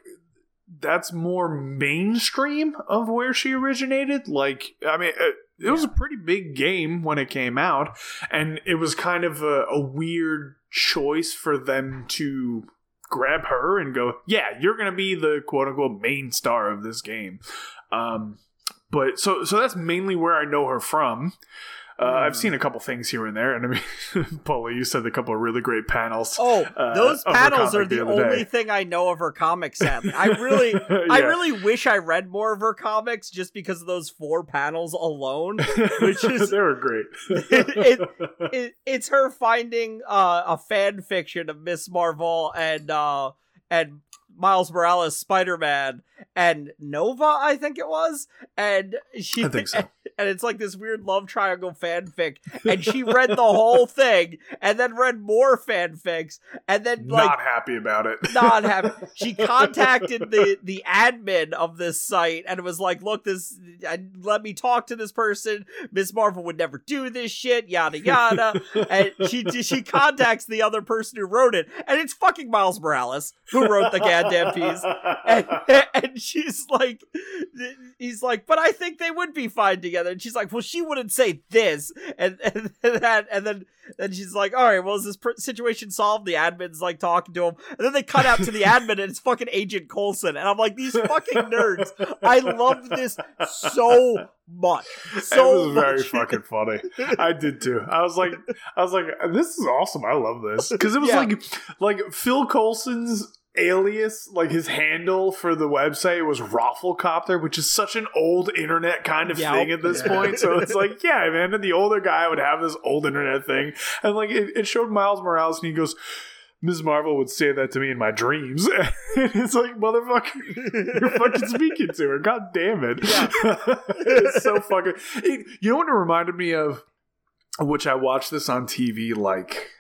that's more mainstream of where she originated. Like, I mean, it was a pretty big game when it came out, and it was kind of a weird choice for them to grab her and go, yeah, you're going to be the quote-unquote main star of this game. But so that's mainly where I know her from. I've seen a couple things here and there, and I mean, Paula, you said a couple of really great panels. Oh, those panels are the only thing I know of her comics. Sadly, I really wish I read more of her comics just because of those 4 panels alone, which is they were great. It's her finding a fan fiction of Ms. Marvel and Miles Morales, Spider-Man, and Nova, I think it was, and she. I think so. And it's like this weird love triangle fanfic, and she read the whole thing, and then read more fanfics, and then like not happy about it. Not happy. She contacted the admin of this site and was like, "Look, let me talk to this person. Ms. Marvel would never do this shit. Yada yada." And she contacts the other person who wrote it, and it's fucking Miles Morales who wrote the goddamn piece. And she's like, he's like, "But I think they would be fine together." And she's like, well, she wouldn't say this and that, and then she's like, all right, well, is this situation solved? The admin's like talking to him, and then they cut out to the admin, and it's fucking Agent Coulson, and I'm like, these fucking nerds. I love this so much. So it was very fucking funny. I did too. I was like, this is awesome. I love this because it was like Phil Coulson's alias, like his handle for the website was Rafflecopter, which is such an old internet kind of thing at this point. So it's like, yeah, man. And the older guy would have this old internet thing, and like it showed Miles Morales, and he goes, "Ms. Marvel would say that to me in my dreams." And it's like, motherfucker, you're fucking speaking to her. God damn it! Yeah. It's so fucking. You know what it reminded me of? Which I watched this on TV, like.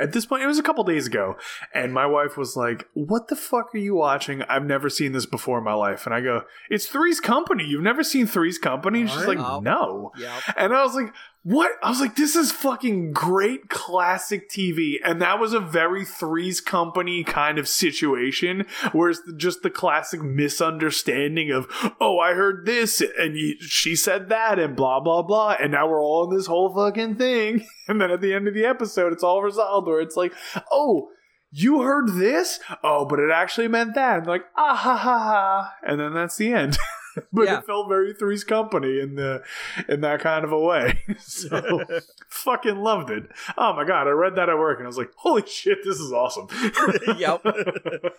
At this point, it was a couple days ago, and my wife was like, what the fuck are you watching? I've never seen this before in my life. And I go, it's Three's Company. You've never seen Three's Company? And she's like, no. Yep. And I was like, what? I was like, this is fucking great classic TV. And that was a very Three's Company kind of situation, where it's just the classic misunderstanding of, oh, I heard this, and she said that, and blah, blah, blah, and now we're all in this whole fucking thing. And then at the end of the episode, it's all resolved, where it's like, oh, you heard this? Oh, but it actually meant that. And like, ah, ha, ha, ha. And then that's the end. But it felt very Three's Company in that kind of a way. So, fucking loved it. Oh my god, I read that at work, and I was like, holy shit, this is awesome. Yep.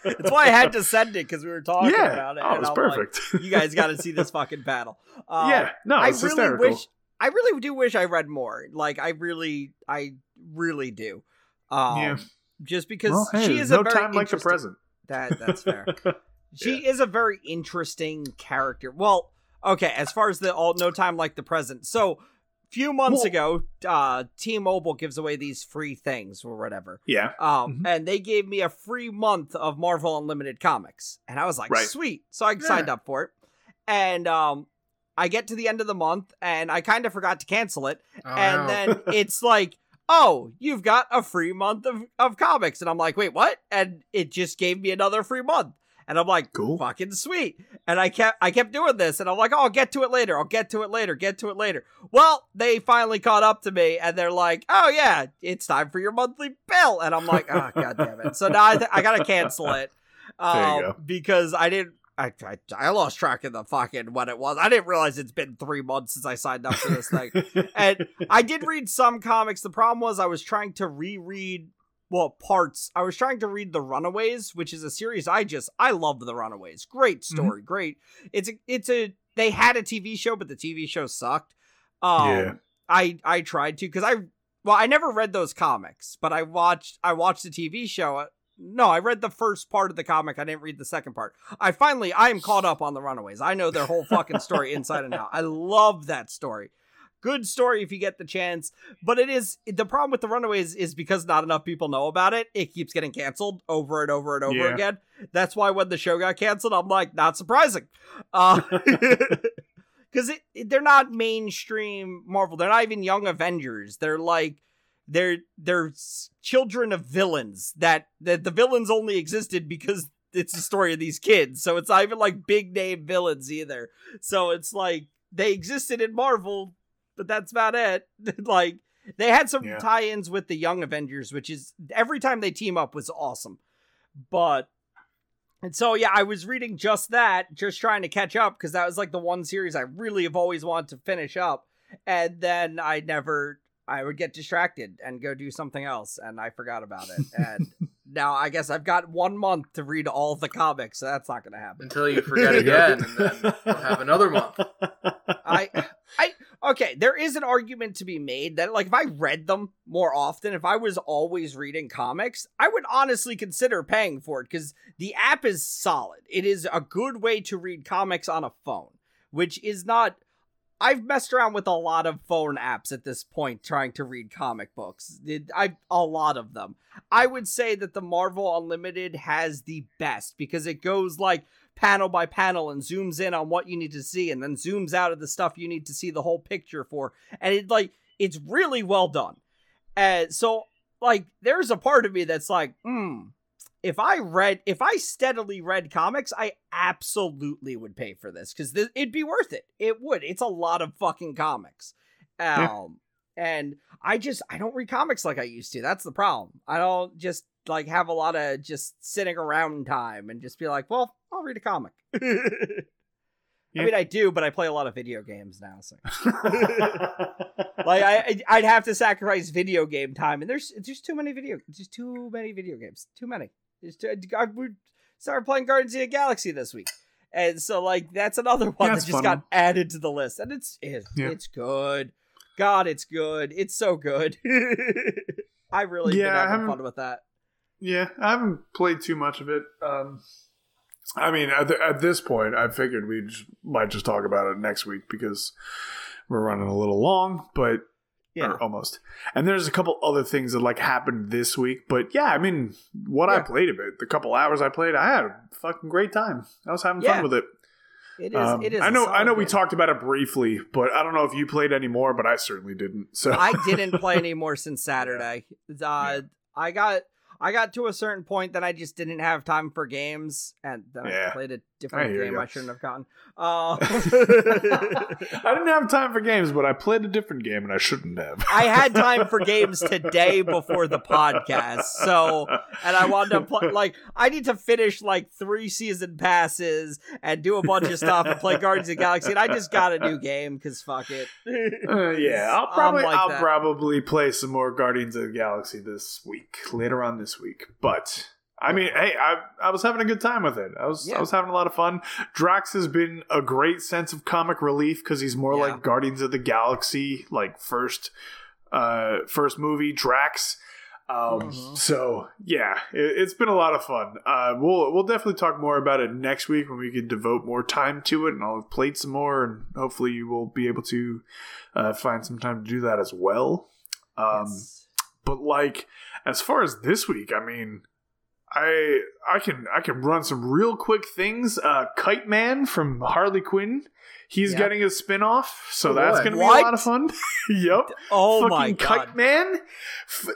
That's why I had to send it, because we were talking about it. Oh, it's perfect. Like, you guys got to see this fucking battle. No, it's hysterical. I really do wish I read more. Like, I really do. Just because she is a very time like the present. That's fair. She is a very interesting character. Well, okay, as far as the old No Time Like the Present. So, few months ago, T-Mobile gives away these free things or whatever. Yeah. And they gave me a free month of Marvel Unlimited comics. And I was like, sweet. So I signed up for it. And I get to the end of the month, and I kind of forgot to cancel it. Then it's like, oh, you've got a free month of comics. And I'm like, wait, what? And it just gave me another free month. And I'm like, cool. Fucking sweet. And I kept doing this. And I'm like, oh, I'll get to it later. Well, they finally caught up to me. And they're like, oh, yeah, it's time for your monthly bill. And I'm like, oh, God damn it. So now I got to cancel it. Because I didn't. I lost track of the fucking what it was. I didn't realize it's been 3 months since I signed up for this thing. And I did read some comics. The problem was I was trying to reread. Well, parts. I was trying to read The Runaways, which is a series I love The Runaways. Great story, great. They had a TV show, but the TV show sucked. I tried to, because I never read those comics, but I watched the TV show. No, I read the first part of the comic. I didn't read the second part. I am caught up on The Runaways. I know their whole fucking story inside and out. I love that story. Good story if you get the chance, but it is the problem with The Runaways is because not enough people know about it. It keeps getting canceled over and over and over again. That's why when the show got canceled, I'm like, not surprising, because they're not mainstream Marvel. They're not even Young Avengers. They're like they're children of villains that the villains only existed because it's the story of these kids. So it's not even like big name villains either. So it's like they existed in Marvel. But that's about it. Like they had some tie-ins with the Young Avengers, which is every time they team up was awesome. But and so I was reading just that, just trying to catch up because that was like the one series I really have always wanted to finish up, and then I would get distracted and go do something else, and I forgot about it. And now I guess I've got 1 month to read all the comics, so that's not going to happen until you forget again, and then we'll have another month. Okay, there is an argument to be made that, like, if I read them more often, if I was always reading comics, I would honestly consider paying for it because the app is solid. It is a good way to read comics on a phone, which is not... I've messed around with a lot of phone apps at this point trying to read comic books. I've a lot of them. I would say that the Marvel Unlimited has the best because it goes, like... panel by panel and zooms in on what you need to see and then zooms out of the stuff you need to see the whole picture for, and it's really well done. And so there's a part of me that's like, if I steadily read comics, I absolutely would pay for this because it'd be worth it. It's a lot of fucking comics. And I don't read comics like I used to. That's the problem. I don't just have a lot of just sitting around time and just be like, well, I'll read a comic. I mean, I do, but I play a lot of video games now. So I'd have to sacrifice video game time, and there's too many video games, too many. We started playing Guardians of the Galaxy this week, and so that's another one that just got added to the list, and it's good. God, it's good. It's so good. I really been having fun with that. Yeah, I haven't played too much of it. I mean, at this point, I figured we might just talk about it next week because we're running a little long, but or almost. And there's a couple other things that happened this week, but I mean, I played of it, the couple hours I played, I had a fucking great time. I was having fun with it. It is. It is. I know. We talked about it briefly, but I don't know if you played any more. But I certainly didn't. So I didn't play any more since Saturday. I got to a certain point that I just didn't have time for games, and then I played a different game I shouldn't have gotten. I didn't have time for games, but I played a different game, and I shouldn't have. I had time for games today before the podcast, and I wanted to play. I need to finish 3 season passes and do a bunch of stuff and play Guardians of the Galaxy, and I just got a new game because fuck it. I'll probably play some more Guardians of the Galaxy this week, later on this week, but I mean, hey, I was having a good time with it. I was having a lot of fun. Drax has been a great sense of comic relief because he's more like Guardians of the Galaxy, first movie Drax. So it's been a lot of fun. We'll definitely talk more about it next week when we can devote more time to it, and I'll have played some more, and hopefully you will be able to find some time to do that as well. But as far as this week, I mean, I can run some real quick things. Kite Man from Harley Quinn, he's getting a spinoff, so that's going to be a lot of fun. Yep. Oh my God. Fucking Kite Man.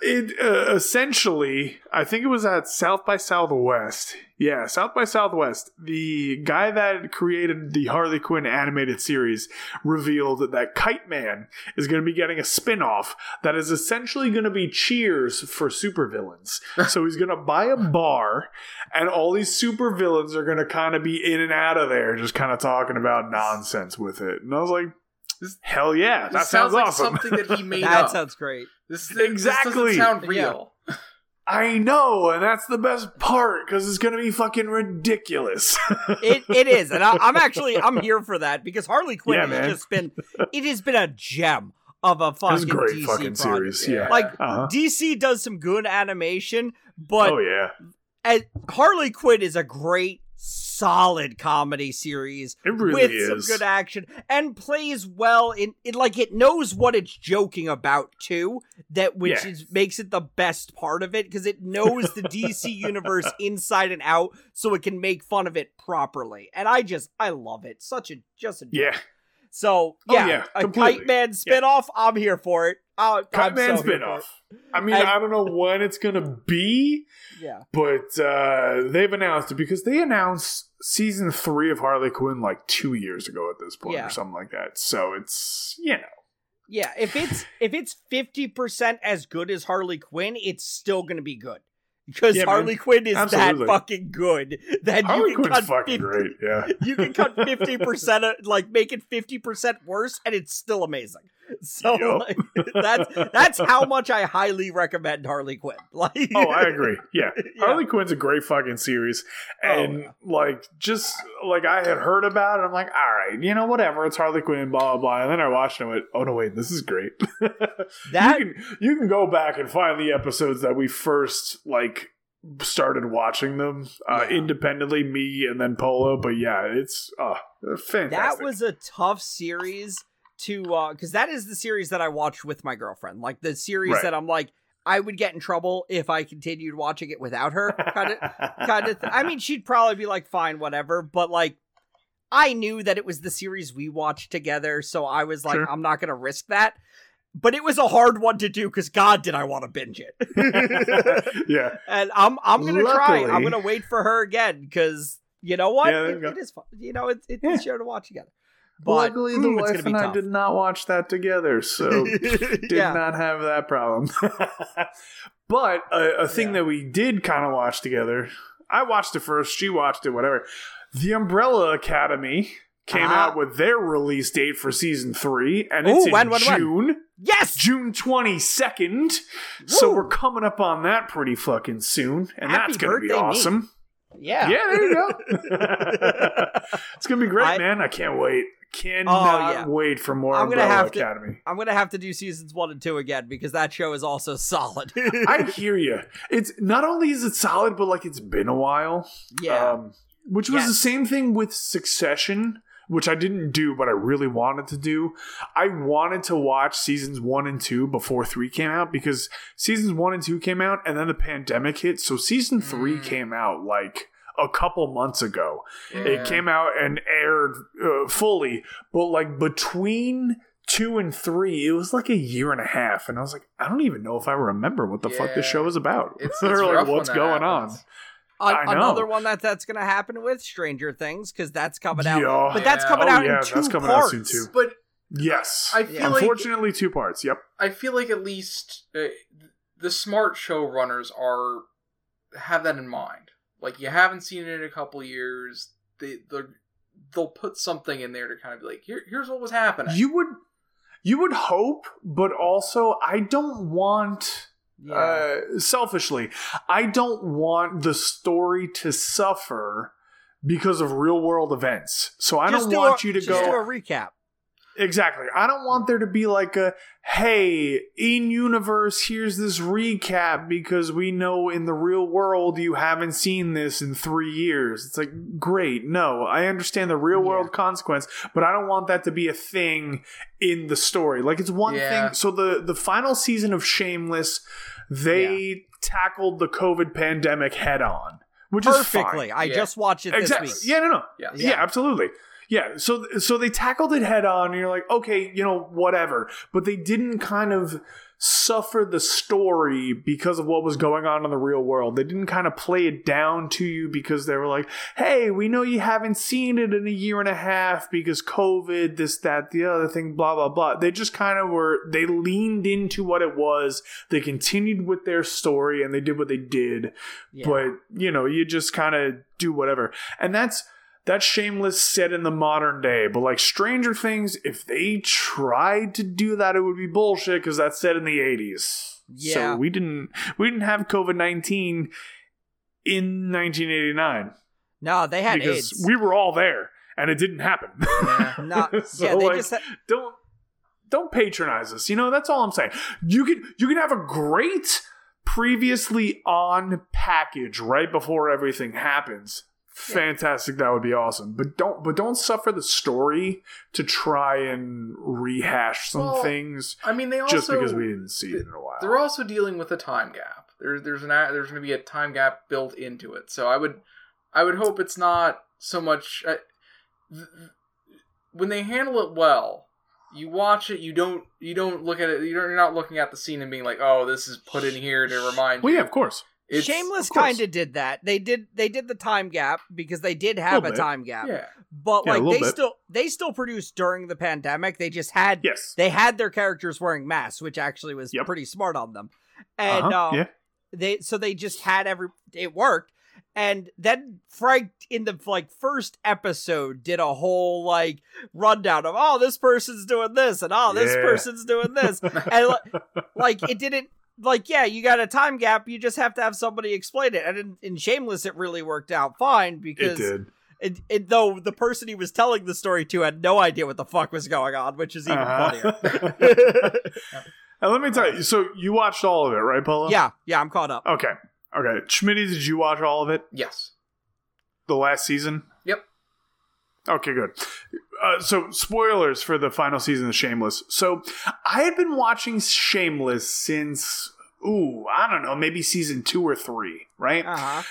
It essentially, I think it was at South by Southwest. Yeah, South by Southwest. The guy that created the Harley Quinn animated series revealed that Kite Man is going to be getting a spinoff that is essentially going to be Cheers for supervillains. So he's going to buy a bar, and all these supervillains are going to kind of be in and out of there, just kind of talking about nonsense with it. And I was like, hell yeah, that sounds awesome. Something that he made up. That sounds great. This doesn't sound real. Yeah. I know, and that's the best part because it's going to be fucking ridiculous. It is, and I'm here for that because Harley Quinn has been a gem of a fucking great DC fucking series. Yeah, DC does some good animation, but Harley Quinn is a great solid comedy series with some good action, and plays well it knows what it's joking about too, which makes it the best part of it, because it knows the DC universe inside and out, so it can make fun of it properly. And I love it. Such a joke. So a Kite Man spinoff, I'm here for it. Kite Man spinoff. I mean, I don't know when it's gonna be. Yeah. But they've announced it, because they announced season 3 of Harley Quinn like 2 years ago at this point, or something like that. So it's yeah. If it's 50% as good as Harley Quinn, it's still gonna be good, because Harley Quinn is that fucking good that Harley you can Quinn's cut 50, great. Yeah. You can cut 50% make it 50% worse, and it's still amazing. So that's how much I highly recommend Harley Quinn. I agree. Yeah. Harley Quinn's a great fucking series, and I had heard about it, I'm like, all right, whatever, it's Harley Quinn, blah blah blah. And then I watched it and went, oh no, wait, this is great. You can go back and find the episodes that we first started watching them independently, me and then Polo, but it's fantastic. That was a tough series to because that is the series that I watched with my girlfriend, the series that I'm I would get in trouble if I continued watching it without her, kind of. I mean, she'd probably be like, fine, whatever, but I knew that it was the series we watched together, so I was like, sure, I'm not gonna risk that. But it was a hard one to do, because God, did I want to binge it. Yeah. And I'm going to try. I'm going to wait for her again, because you know what? Yeah, it is fun. It's a show to watch together. But luckily, the wife and I did not watch that together, so did not have that problem. But a thing that we did kind of watch together, I watched it first, she watched it, whatever. The Umbrella Academy came out with their release date for season 3, and it's in June. When? Yes! June 22nd. Woo. So we're coming up on that pretty fucking soon. And Happy that's going to be awesome. Me. Yeah. Yeah, there you go. It's going to be great, man. I can't wait. Cannot wait for more Umbrella Academy. I'm going to have to do seasons 1 and 2 again, because that show is also solid. I hear you. It's not only is it solid, but it's been a while. Yeah. Which was the same thing with Succession, which I didn't do, but I really wanted to do. I wanted to watch seasons 1 and 2 before 3 came out, because seasons 1 and 2 came out and then the pandemic hit. So season 3 came out a couple months ago. Yeah. It came out and aired fully, but between 2 and 3, it was a year and a half. And I was like, I don't even know if I remember what the fuck this show is about. It's what's going on? Another one that's going to happen with Stranger Things, because that's coming out. Yeah. But that's coming out in 2 parts. Out soon too. But yes, I feel unfortunately 2 parts. Yep. I feel at least the smart showrunners have that in mind. You haven't seen it in a couple years, they'll put something in there to kind of be here's what was happening. You would hope, but also I don't want. Yeah. Selfishly, I don't want the story to suffer because of real world events. So I don't want you to go do a recap. Exactly. I don't want there to be a, hey, in universe, here's this recap, because we know in the real world you haven't seen this in 3 years. It's great. No, I understand the real world consequence, but I don't want that to be a thing in the story. It's one thing. So the final season of Shameless, they tackled the COVID pandemic head on, which is perfectly. I just watched it this week. Yeah, no. Yeah, absolutely. Yeah, so they tackled it head on, and you're like, okay, whatever. But they didn't kind of suffer the story because of what was going on in the real world. They didn't kind of play it down to you, because they were like, hey, we know you haven't seen it in a year and a half because COVID, this, that, the other thing, blah, blah, blah. They just kind of they leaned into what it was. They continued with their story, and they did what they did. Yeah. But, you just kind of do whatever. And that's Shameless set in the modern day, but Stranger Things, if they tried to do that, it would be bullshit, because that's set in the 80s. Yeah. So we didn't have COVID-19 in 1989. No, they had AIDS. Because we were all there, and it didn't happen. Yeah. Don't patronize us. That's all I'm saying. You can have a great previously on package right before everything happens. fantastic. That would be awesome. But don't suffer the story to try and rehash some things. I mean, they also, just because we didn't see it in a while. They're also dealing with a time gap. There's going to be a time gap built into it. So I would hope it's not so much. When they handle it well, you watch it. You don't look at it. You're not looking at the scene and being like, "Oh, this is put in here to remind." Well, yeah, of course. Shameless kind of did that. They did the time gap because they did have a time gap. Yeah. But they still produced during the pandemic. They just had they had their characters wearing masks, which actually was pretty smart on them. And they just had it worked. And then Frank in the first episode did a whole rundown of this person's doing this and this person's doing this. And it didn't. You got a time gap. You just have to have somebody explain it. And in Shameless, it really worked out fine because though the person he was telling the story to had no idea what the fuck was going on, which is even funnier. And let me tell you. So you watched all of it, right, Paula? Yeah, I'm caught up. Okay. Schmitty, did you watch all of it? Yes. The last season? Yep. Okay, good. So, spoilers for the final season of Shameless. So, I had been watching Shameless since, I don't know, maybe season 2 or 3, right? Uh-huh.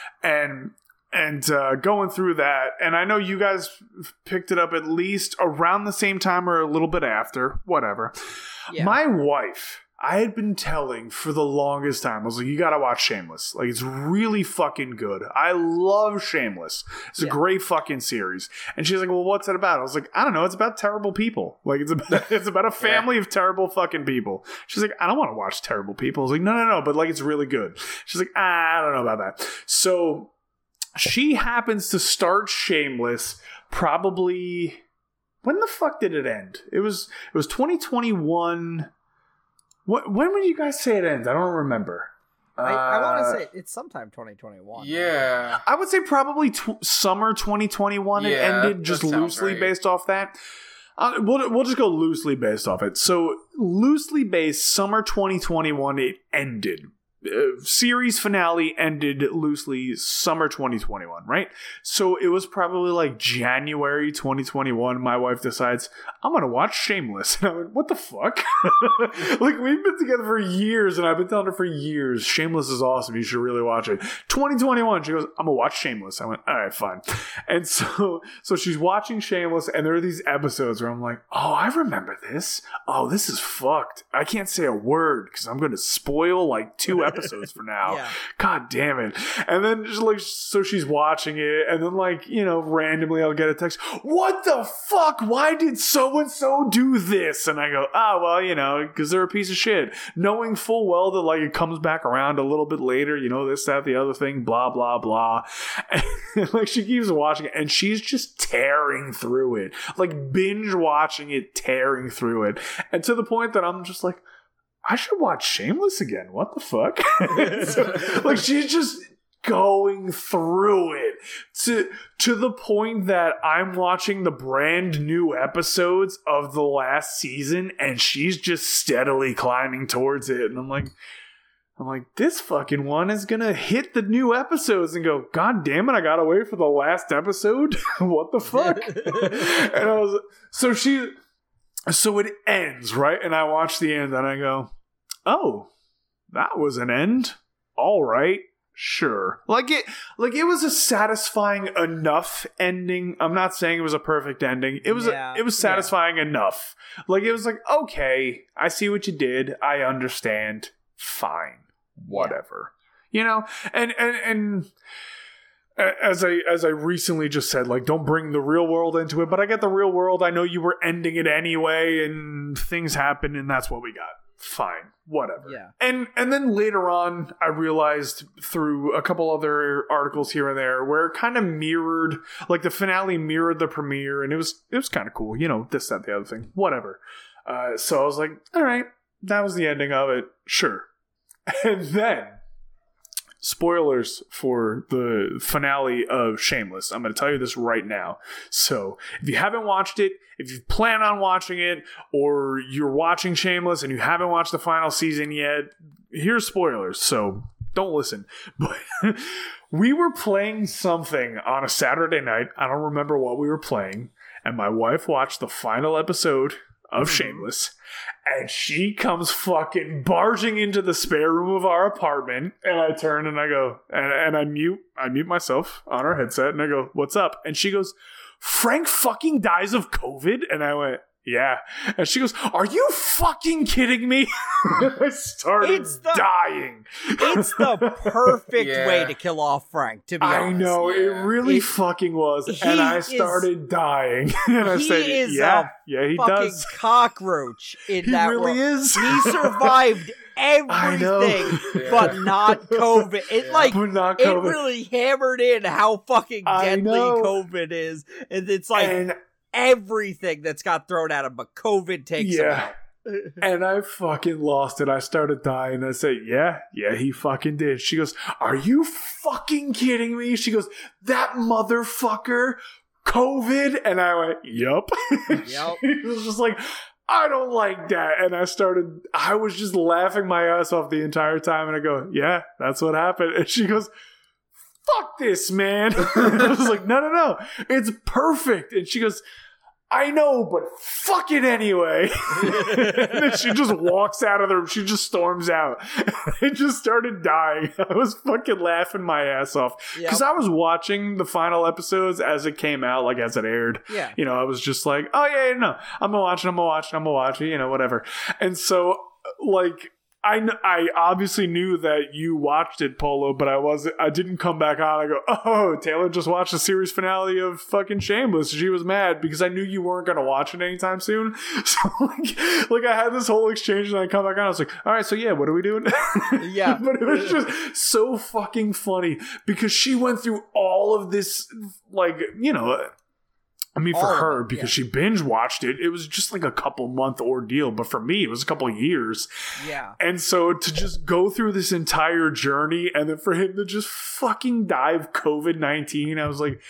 And going through that, and I know you guys picked it up at least around the same time or a little bit after, whatever. Yeah. My wife, I had been telling for the longest time, I was like, you gotta watch Shameless. It's really fucking good. I love Shameless. It's a great fucking series. And she's like, well, what's it about? I was like, I don't know. It's about terrible people. It's about a family of terrible fucking people. She's like, I don't want to watch terrible people. I was like, no. But it's really good. She's like, I don't know about that. So she happens to start Shameless probably. When the fuck did it end? It was 2021... When would you guys say it ends? I don't remember. I want to say it's sometime 2021. Yeah. I would say probably summer 2021 it ended, just loosely based off that. We'll just go loosely based off it. So loosely based summer 2021 it ended. Series finale ended loosely summer 2021, right? So it was probably January 2021. My wife decides, I'm going to watch Shameless. And I went, what the fuck? We've been together for years and I've been telling her for years, Shameless is awesome. You should really watch it. 2021, she goes, I'm going to watch Shameless. I went, all right, fine. And so she's watching Shameless and there are these episodes where I'm like, oh, I remember this. Oh, this is fucked. I can't say a word because I'm going to spoil 2 episodes. Episodes for now. Yeah. God damn it. And then just so she's watching it and then randomly I'll get a text, what the fuck, why did so and so do this? And I go, because they're a piece of shit, knowing full well that it comes back around a little bit later, this, that, the other thing, blah blah blah. And she keeps watching it and she's just tearing through it, binge watching it, tearing through it, and to the point that I'm just like, I should watch Shameless again. What the fuck? So, she's just going through it to the point that I'm watching the brand new episodes of the last season and she's just steadily climbing towards it. And I'm like, this fucking one is going to hit the new episodes and go, God damn it, I got to wait for the last episode. What the fuck? And I was, so it ends, right? And I watch the end and I go, oh, that was an end. All right. Sure. It was a satisfying enough ending. I'm not saying it was a perfect ending. It was satisfying enough. It was okay, I see what you did. I understand. Fine. Whatever. Yeah. And As I recently just said, don't bring the real world into it, but I get the real world. I know you were ending it anyway and things happened and that's what we got. Fine. Whatever. Yeah. And then later on, I realized through a couple other articles here and there where it kind of mirrored, the finale mirrored the premiere and it was kind of cool, this, that, the other thing, whatever. So I was like, all right, that was the ending of it. Sure. And then, spoilers for the finale of Shameless. I'm going to tell you this right now. So if you haven't watched it, if you plan on watching it, or you're watching Shameless and you haven't watched the final season yet, here's spoilers. So don't listen. But we were playing something on a Saturday night. I don't remember what we were playing. And my wife watched the final episode of Shameless. And she comes fucking barging into the spare room of our apartment. And I turn and I go, and I mute myself on our headset. And I go, what's up? And she goes, Frank fucking dies of COVID? And I went, yeah. And she goes, are you fucking kidding me? I started dying. It's the perfect way to kill off Frank, to be honest. I know, it really fucking was. And I started dying. And I said, he fucking does. Cockroach in he that really room. Is. He survived everything, but not COVID. It it really hammered in how fucking deadly COVID is. And it's like... And everything that's got thrown at him, but COVID takes him out. And I fucking lost it. I started dying. I said, yeah, he fucking did. She goes, are you fucking kidding me? She goes, that motherfucker, COVID? And I went, yup. It was just like, I don't like that. And I was just laughing my ass off the entire time. And I go, yeah, that's what happened. And she goes, fuck this, man. I was like, no. It's perfect. And she goes, I know, but fuck it anyway. And then she just walks out of the room. She just storms out. I just started dying. I was fucking laughing my ass off. Because I was watching the final episodes as it came out, like as it aired. Yeah. You know, I was just like, oh, yeah, no. I'm going to watch it, you know, whatever. And so, like... I obviously knew that you watched it, Polo, but I didn't come back on. I go, oh, Taylor just watched the series finale of fucking Shameless. She was mad because I knew you weren't going to watch it anytime soon. So, like, I had this whole exchange and I come back on. I was like, all right, so yeah, what are we doing? Yeah. But it was just so fucking funny because she went through all of this, like, you know... I mean, for her, because she binge watched it, it was just like a couple month ordeal. But for me, it was a couple years. Yeah. And so to just go through this entire journey and then for him to just fucking die of COVID-19, I was like,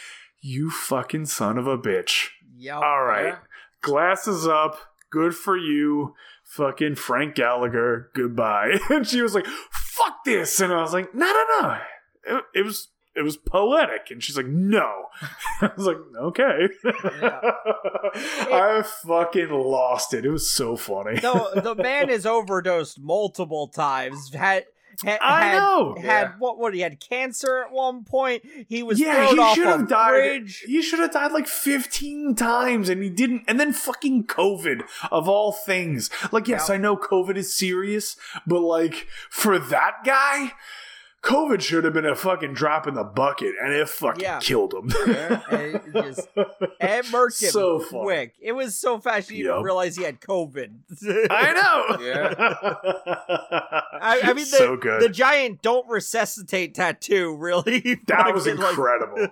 you fucking son of a bitch. Yep. All right. Yeah. Glasses up. Good for you. Fucking Frank Gallagher. Goodbye. And she was like, fuck this. And I was like, no. It was poetic. And she's like, no. I was like, okay. Yeah. I fucking lost it. It was so funny. No, the man has overdosed multiple times. I know. He had cancer at one point. He was thrown off a bridge. He should have died like 15 times and he didn't. And then fucking COVID of all things. Like, yes, I know COVID is serious, but like for that guy... COVID should have been a fucking drop in the bucket, and it fucking killed him. Yeah, it murked him so quick. It was so fast you didn't realize he had COVID. I know. Yeah. I mean, so good. The giant don't resuscitate tattoo, really. That was incredible.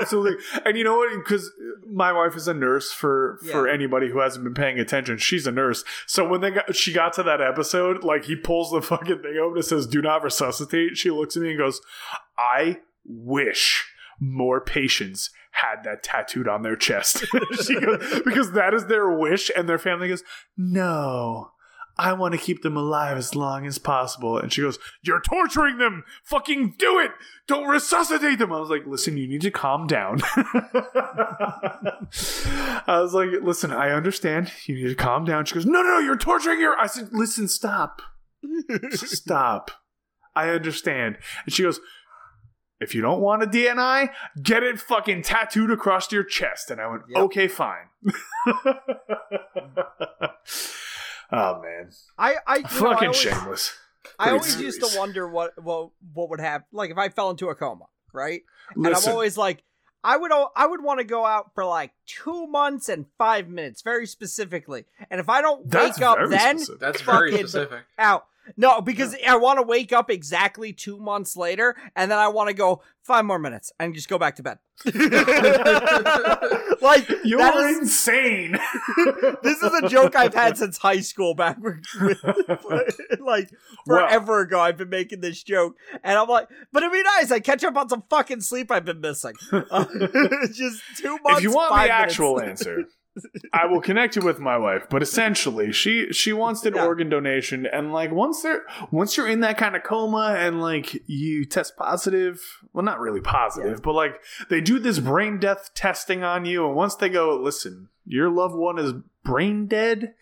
Absolutely. And you know what? Because my wife is a nurse for anybody who hasn't been paying attention. She's a nurse. So when she got to that episode, like he pulls the fucking thing over and says, do not resuscitate. She looks at me and goes, I wish more patients had that tattooed on their chest. She goes, because that is their wish, and their family goes, no, I want to keep them alive as long as possible. And she goes, you're torturing them, fucking do it, don't resuscitate them. I was like, listen, you need to calm down. I was like, listen, I understand, you need to calm down. She goes, no, you're torturing her. I said, listen, stop, I understand. And she goes, if you don't want a DNI, get it fucking tattooed across your chest. And I went, okay, fine. Oh, man. I always, Shameless. I always used to wonder what would happen. Like, if I fell into a coma, right? Listen, and I'm always like, I would want to go out for like 2 months and 5 minutes, very specifically. And if I don't wake up then, that's very specific. Out. No, because I want to wake up exactly 2 months later, and then I want to go 5 more minutes and just go back to bed. Like, you're insane. This is a joke I've had since high school backwards. Like, forever ago, I've been making this joke, and I'm like, but it'd be nice. I catch up on some fucking sleep I've been missing. Just 2 months. If you want the actual answer, I will connect you with my wife, but essentially she wants an organ donation, and like once you're in that kind of coma and like you test positive, well, not really positive, but like they do this brain death testing on you, and once they go, listen, your loved one is brain dead.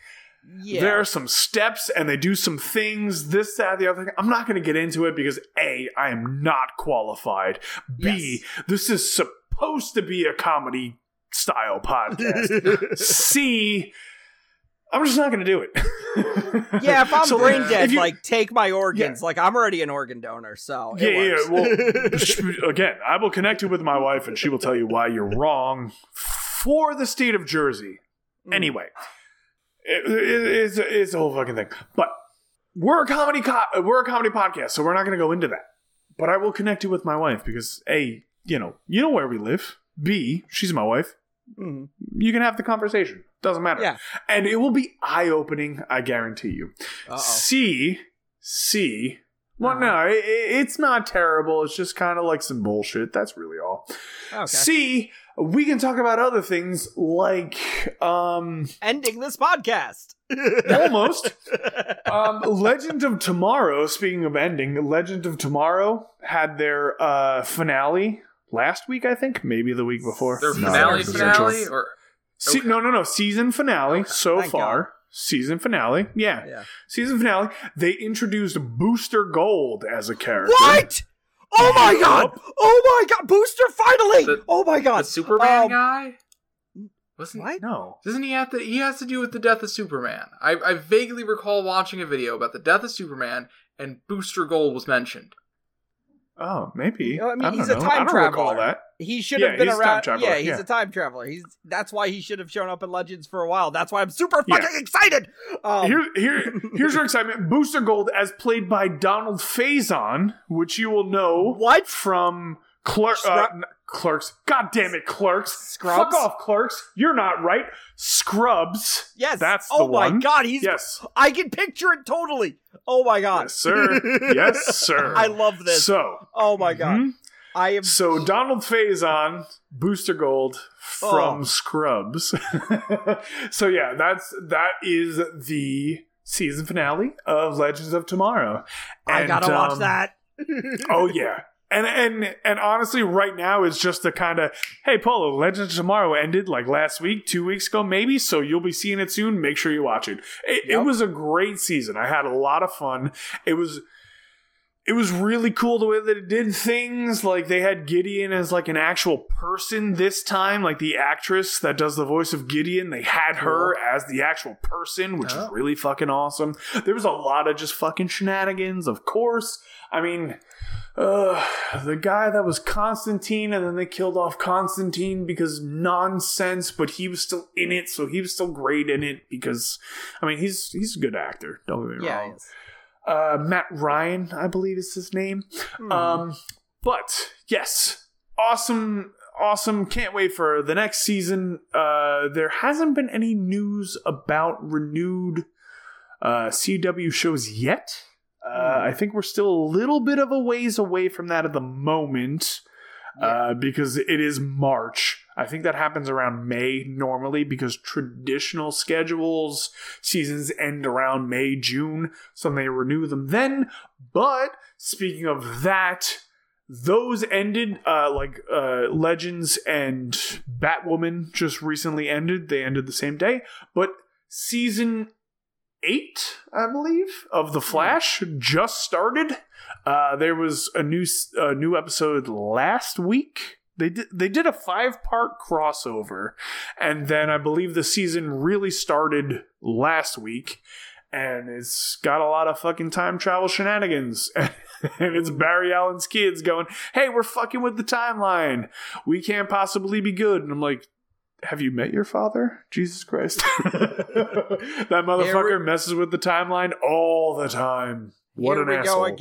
Yeah. There are some steps, and they do some things, this, that, the other thing. I'm not going to get into it because A, I am not qualified. B, this is supposed to be a comedy style podcast. C, I'm just not going to do it. Yeah, if I'm brain dead, take my organs. Yeah. Like, I'm already an organ donor, so it works. Well, again, I will connect you with my wife, and she will tell you why you're wrong for the state of Jersey. Mm. Anyway. It's a whole fucking thing, but we're a comedy podcast, so we're not going to go into that. But I will connect you with my wife because A, you know where we live. B, she's my wife. Mm-hmm. You can have the conversation. Doesn't matter. Yeah. And it will be eye opening. I guarantee you. Uh-oh. C. Well, no, it's not terrible. It's just kind of like some bullshit. That's really all. Okay. C, we can talk about other things like ending this podcast. Almost. Legend of Tomorrow, speaking of ending, Legend of Tomorrow had their finale last week, I think. Maybe the week before. Their finale? Or... Okay. No. Season finale so far. God. Season finale. Yeah. Season finale. They introduced Booster Gold as a character. What? Oh my god! Booster finally! The Superman guy? Wasn't he? No. Doesn't he have to? He has to do with the death of Superman. I vaguely recall watching a video about the death of Superman, and Booster Gold was mentioned. Oh, maybe. I mean, he's a time traveler. I don't recall that. He should have been around. Yeah, he's a time traveler. That's why he should have shown up in Legends for a while. That's why I'm super fucking excited. Here's your excitement. Booster Gold, as played by Donald Faison, which you will know from Clerks. God damn it, Clerks. Scrubs? Fuck off, Clerks. You're not right. Scrubs. Yes. That's the one. Oh my god, I can picture it totally. Oh my god. Yes, sir. Yes, sir. I love this. So. Oh my god. Mm-hmm. So Donald Faison, Booster Gold from Scrubs. So yeah, that is the season finale of Legends of Tomorrow. And, I gotta watch that. Oh yeah. And honestly, right now it's just the kind of, hey, Polo, Legends of Tomorrow ended like last week, 2 weeks ago maybe, so you'll be seeing it soon. Make sure you watch it. It was a great season. I had a lot of fun. It was really cool the way that it did things. Like, they had Gideon as, like, an actual person this time. Like, the actress that does the voice of Gideon, they had her as the actual person, which is really fucking awesome. There was a lot of just fucking shenanigans, of course. I mean, the guy that was Constantine, and then they killed off Constantine because nonsense, but he was still in it, so he was still great in it because, I mean, he's a good actor. Don't get me wrong. He is. Matt Ryan, I believe is his name. Mm. But yes, awesome. Can't wait for the next season. There hasn't been any news about renewed CW shows yet. I think we're still a little bit of a ways away from that at the moment. Because it is March. I think that happens around May normally because traditional schedules, seasons end around May, June, so they renew them then. But speaking of that, those ended Legends and Batwoman just recently ended. They ended the same day, but season 8, I believe, of The Flash just started. There was a new episode last week. They did a 5-part crossover, and then I believe the season really started last week, and it's got a lot of fucking time travel shenanigans, and it's Barry Allen's kids going, hey, we're fucking with the timeline. We can't possibly be good. And I'm like, have you met your father? Jesus Christ. That motherfucker messes with the timeline all the time. What an asshole. Here we go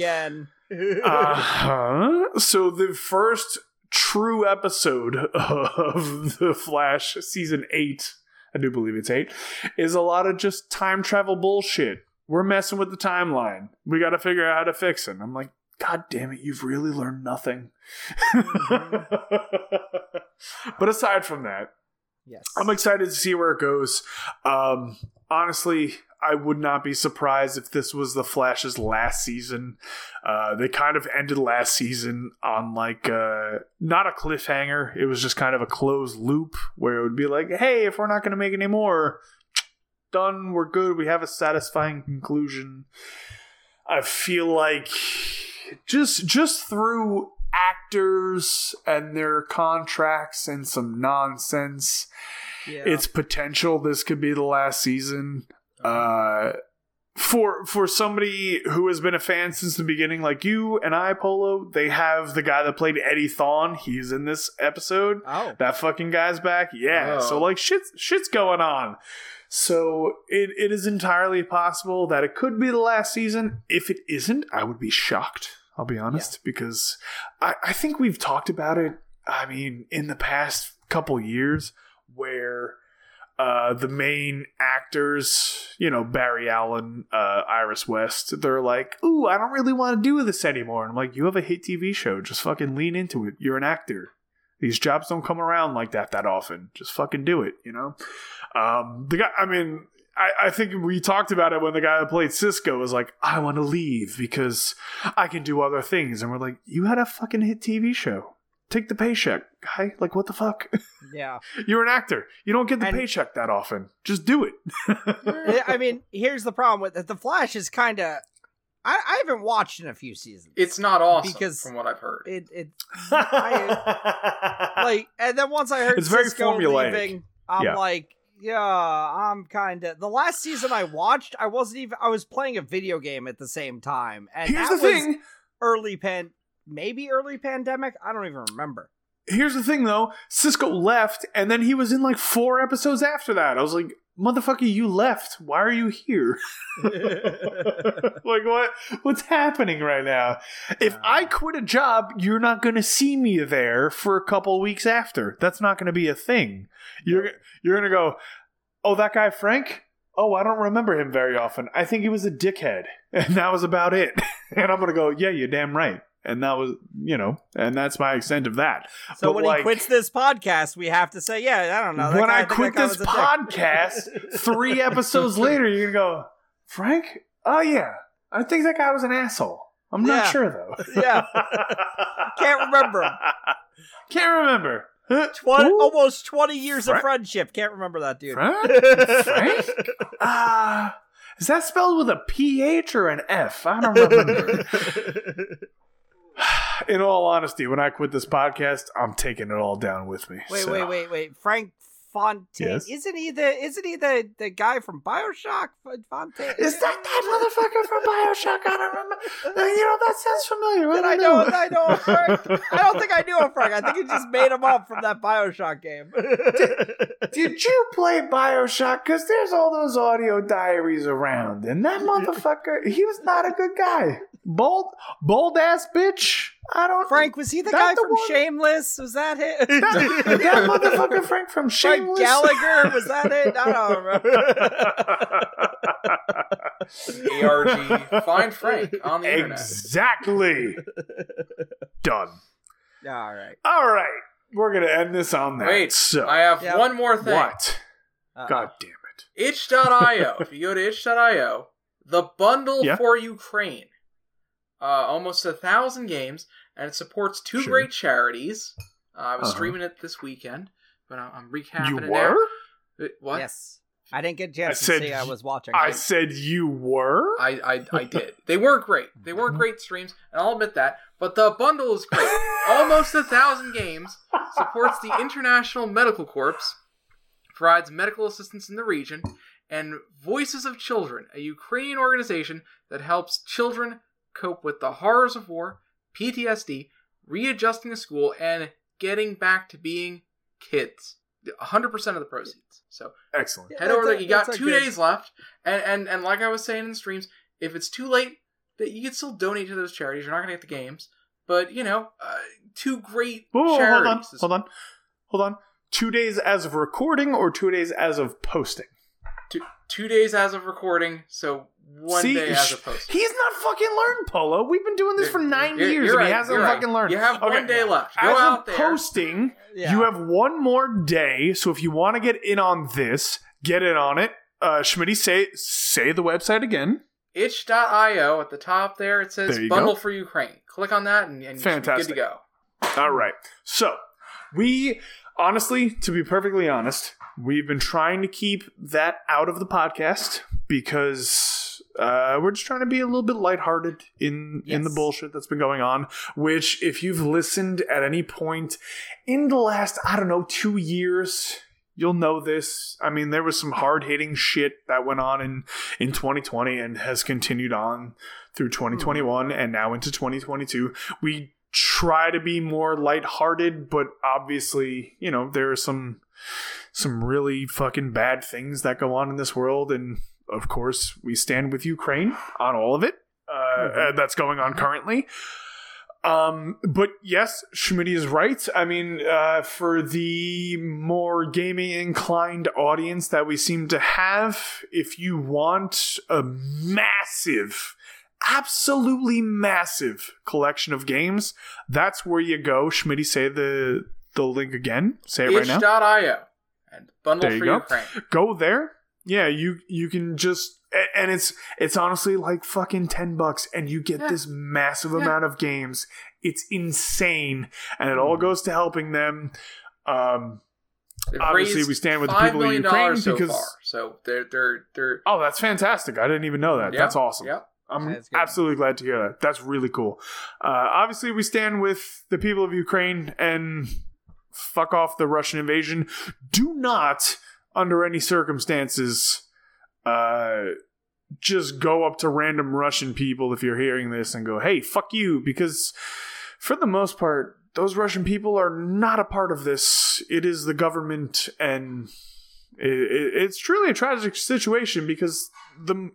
again. So the first true episode of The Flash season 8, I do believe it's 8, is a lot of just time travel bullshit. We're messing with the timeline. We got to figure out how to fix it. And I'm like, god damn it, you've really learned nothing. But aside from that, Yes. I'm excited to see where it goes. Honestly, I would not be surprised if this was The Flash's last season. They kind of ended last season on like not a cliffhanger. It was just kind of a closed loop where it would be like, hey, if we're not going to make any more, done, we're good, we have a satisfying conclusion. I feel like just through actors and their contracts and some nonsense, it's potential this could be the last season. For somebody who has been a fan since the beginning, like you and I, Polo, they have the guy that played Eddie Thawne. He's in this episode. Oh, that fucking guy's back. Yeah. Oh. So like shit's going on. So it is entirely possible that it could be the last season. If it isn't, I would be shocked. I'll be honest, because I think we've talked about it. I mean, in the past couple years where the main actors, you know, Barry Allen, Iris West, they're like, ooh, I don't really want to do this anymore. And I'm like, you have a hit TV show. Just fucking lean into it. You're an actor. These jobs don't come around like that often. Just fucking do it, you know? The guy, I mean, I think we talked about it when the guy that played Cisco was like, I want to leave because I can do other things. And we're like, you had a fucking hit TV show. Take the paycheck, guy. Like, what the fuck? Yeah. You're an actor. You don't get the paycheck that often. Just do it. I mean, here's the problem with it. The Flash is kind of... I haven't watched in a few seasons. It's not awesome, because from what I've heard. And then once I heard it's Cisco very formulaic. Leaving, I'm like, yeah, I'm kind of... The last season I watched, I was playing a video game at the same time. And here's the thing. Maybe early pandemic? I don't even remember. Here's the thing, though. Cisco left, and then he was in like 4 episodes after that. I was like, motherfucker, you left. Why are you here? Like, what's happening right now? If I quit a job, you're not going to see me there for a couple weeks after. That's not going to be a thing. You're going to go, oh, that guy Frank? Oh, I don't remember him very often. I think he was a dickhead. And that was about it. And I'm going to go, yeah, you're damn right. And that was, you know, and that's my extent of that. So but when he quits this podcast, we have to say, yeah, I don't know. When I quit this podcast, 3 episodes later, you're going to go, Frank? Oh, yeah. I think that guy was an asshole. I'm not sure, though. Yeah. Can't remember him. Can't remember. 20 years Frank? Of friendship. Can't remember that dude. Frank? Is that spelled with a PH or an F? I don't remember. In all honesty, when I quit this podcast, I'm taking it all down with me. Wait. Frank Fontaine. Yes? Isn't he the guy from Bioshock? Fontaine. Is that motherfucker from Bioshock? I don't remember. You know, that sounds familiar. I know him, Frank. I don't think I knew him, Frank. I think he just made him up from that Bioshock game. Did you play Bioshock? Because there's all those audio diaries around. And that motherfucker, he was not a good guy. Bold ass bitch. I don't. Frank, was he the guy from Shameless? Was that it? That motherfucker Frank from Shameless. Frank Gallagher, was that it? I don't remember. ARG, find Frank on the internet. Exactly. Done. All right. We're gonna end this on that. Wait, so I have one more thing. What? God damn it! Itch.io. If you go to itch.io, the bundle for Ukraine. Almost 1,000 games, and it supports 2 great charities. I was streaming it this weekend, but I'm recapping it now. You were? What? Yes. I didn't get a chance to see. I was watching. I said you were? I did. They were great. They were great streams, and I'll admit that. But the bundle is great. Almost 1,000 games, supports the International Medical Corps, provides medical assistance in the region, and Voices of Children, a Ukrainian organization that helps children cope with the horrors of war, PTSD, readjusting to school, and getting back to being kids. 100% of the proceeds. So excellent. Head over there. You got 2 days left, and like I was saying in the streams, if it's too late, that you can still donate to those charities. You're not gonna get the games, but you know, 2 great charities. Hold on. 2 days as of recording, or 2 days as of posting? 2 days as of recording. So one See, day as a poster. He's not fucking learned, Polo. We've been doing this for 9 years and he hasn't fucking learned. You have one day left. Go as out of posting, yeah. You have one more day. So if you want to get in on this, get in on it. Schmitty, say the website again. itch.io at the top there. It says Bundle for Ukraine. Click on that and you're good to go. All right. So we... Honestly, to be perfectly honest, we've been trying to keep that out of the podcast because we're just trying to be a little bit lighthearted in the bullshit that's been going on, which if you've listened at any point in the last, 2 years, you'll know this. I mean, there was some hard-hitting shit that went on in 2020 and has continued on through 2021 and now into 2022. We try to be more lighthearted, but obviously, you know, there are some really fucking bad things that go on in this world, and of course we stand with Ukraine on all of it that's going on currently. But yes, Schmitty is right. I mean, for the more gaming inclined audience that we seem to have, if you want a massive, absolutely massive collection of games, that's where you go. Schmitty, say the link again. Say it right now. itch.io and Bundle for Ukraine. Go there. Yeah, you can just, and it's honestly like fucking $10 and you get this massive amount of games. It's insane, and it all goes to helping them. They've obviously, we stand with the people of Ukraine so because far. So they're Oh, that's fantastic! I didn't even know that. Yeah, that's awesome. Yeah. I'm absolutely glad to hear that. That's really cool. Obviously, we stand with the people of Ukraine and fuck off the Russian invasion. Do not, under any circumstances, just go up to random Russian people if you're hearing this and go, hey, fuck you. Because for the most part, those Russian people are not a part of this. It is the government, and it's truly a tragic situation because the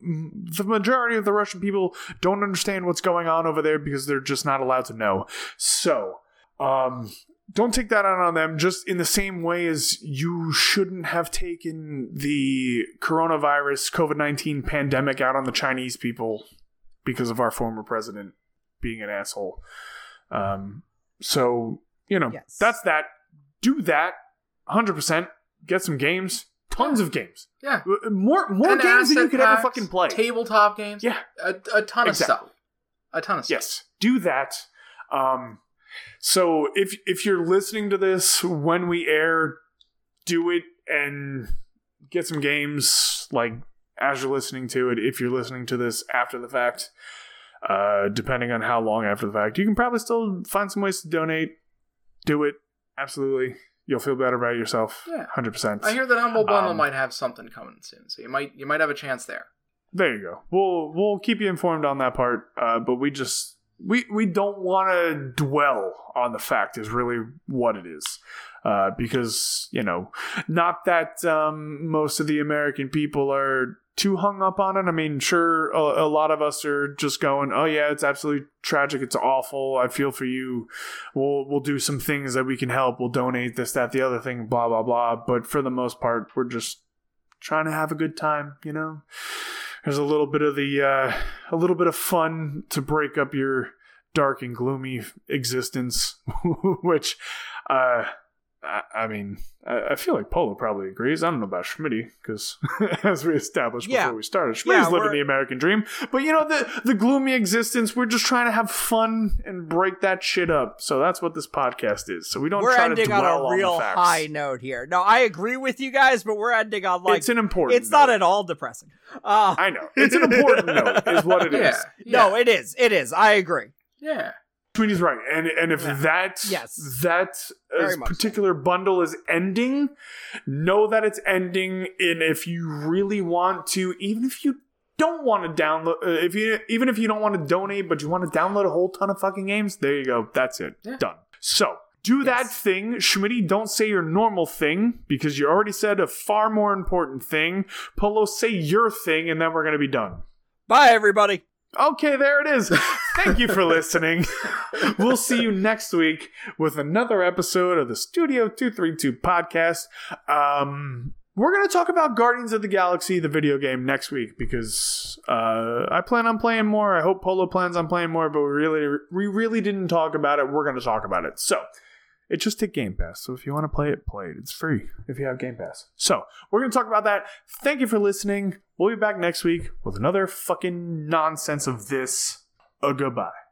majority of the Russian people don't understand what's going on over there because they're just not allowed to know. So don't take that out on them, just in the same way as you shouldn't have taken the coronavirus COVID-19 pandemic out on the Chinese people because of our former president being an asshole. So, you know, that's that. Do that 100%. Get some games. Tons of games. Yeah. More games than you could ever fucking play. Tabletop games. Yeah. A ton of stuff. A ton of stuff. Yes. Do that. So if you're listening to this when we air, do it and get some games, like, as you're listening to it. If you're listening to this after the fact, depending on how long after the fact, you can probably still find some ways to donate. Do it. Absolutely. You'll feel better about yourself. Yeah. 100%. I hear that Humble Bundle might have something coming soon, so you might have a chance there. There you go. We'll keep you informed on that part, but we don't want to dwell on the fact is really what it is. Because, you know, not that most of the American people are too hung up on it. I mean, sure, a lot of us are just going, oh yeah, it's absolutely tragic, it's awful, I feel for you, we'll do some things that we can help, we'll donate this, that, the other thing, blah blah blah. But for the most part, we're just trying to have a good time, you know. There's a little bit of fun to break up your dark and gloomy existence, which I mean, I feel like Polo probably agrees. I don't know about Schmitty, because as we established before we started, Schmitty's living the American dream. But, you know, the gloomy existence, we're just trying to have fun and break that shit up. So that's what this podcast is. So we don't try to dwell on the facts. We're ending on a real high note here. No, I agree with you guys, but we're ending on, like... It's an important It's note. Not at all depressing. I know. It's an important note, is what it is. Yeah. No, it is. It is. I agree. Yeah. Sweeney's right, and if that particular bundle is ending, know that it's ending. And if you really want to, even if you don't want to download, even if you don't want to donate, but you want to download a whole ton of fucking games, there you go. That's it. Yeah. Done. So do that thing, Schmitty. Don't say your normal thing because you already said a far more important thing. Polo, say your thing, and then we're gonna be done. Bye, everybody. Okay, there it is. Thank you for listening. We'll see you next week with another episode of the Studio 232 podcast. We're going to talk about Guardians of the Galaxy, the video game, next week because I plan on playing more. I hope Polo plans on playing more, but we really didn't talk about it. We're going to talk about it. So it just hit Game Pass. So if you want to play it, play it. It's free if you have Game Pass. So we're going to talk about that. Thank you for listening. We'll be back next week with another fucking nonsense of this. Goodbye.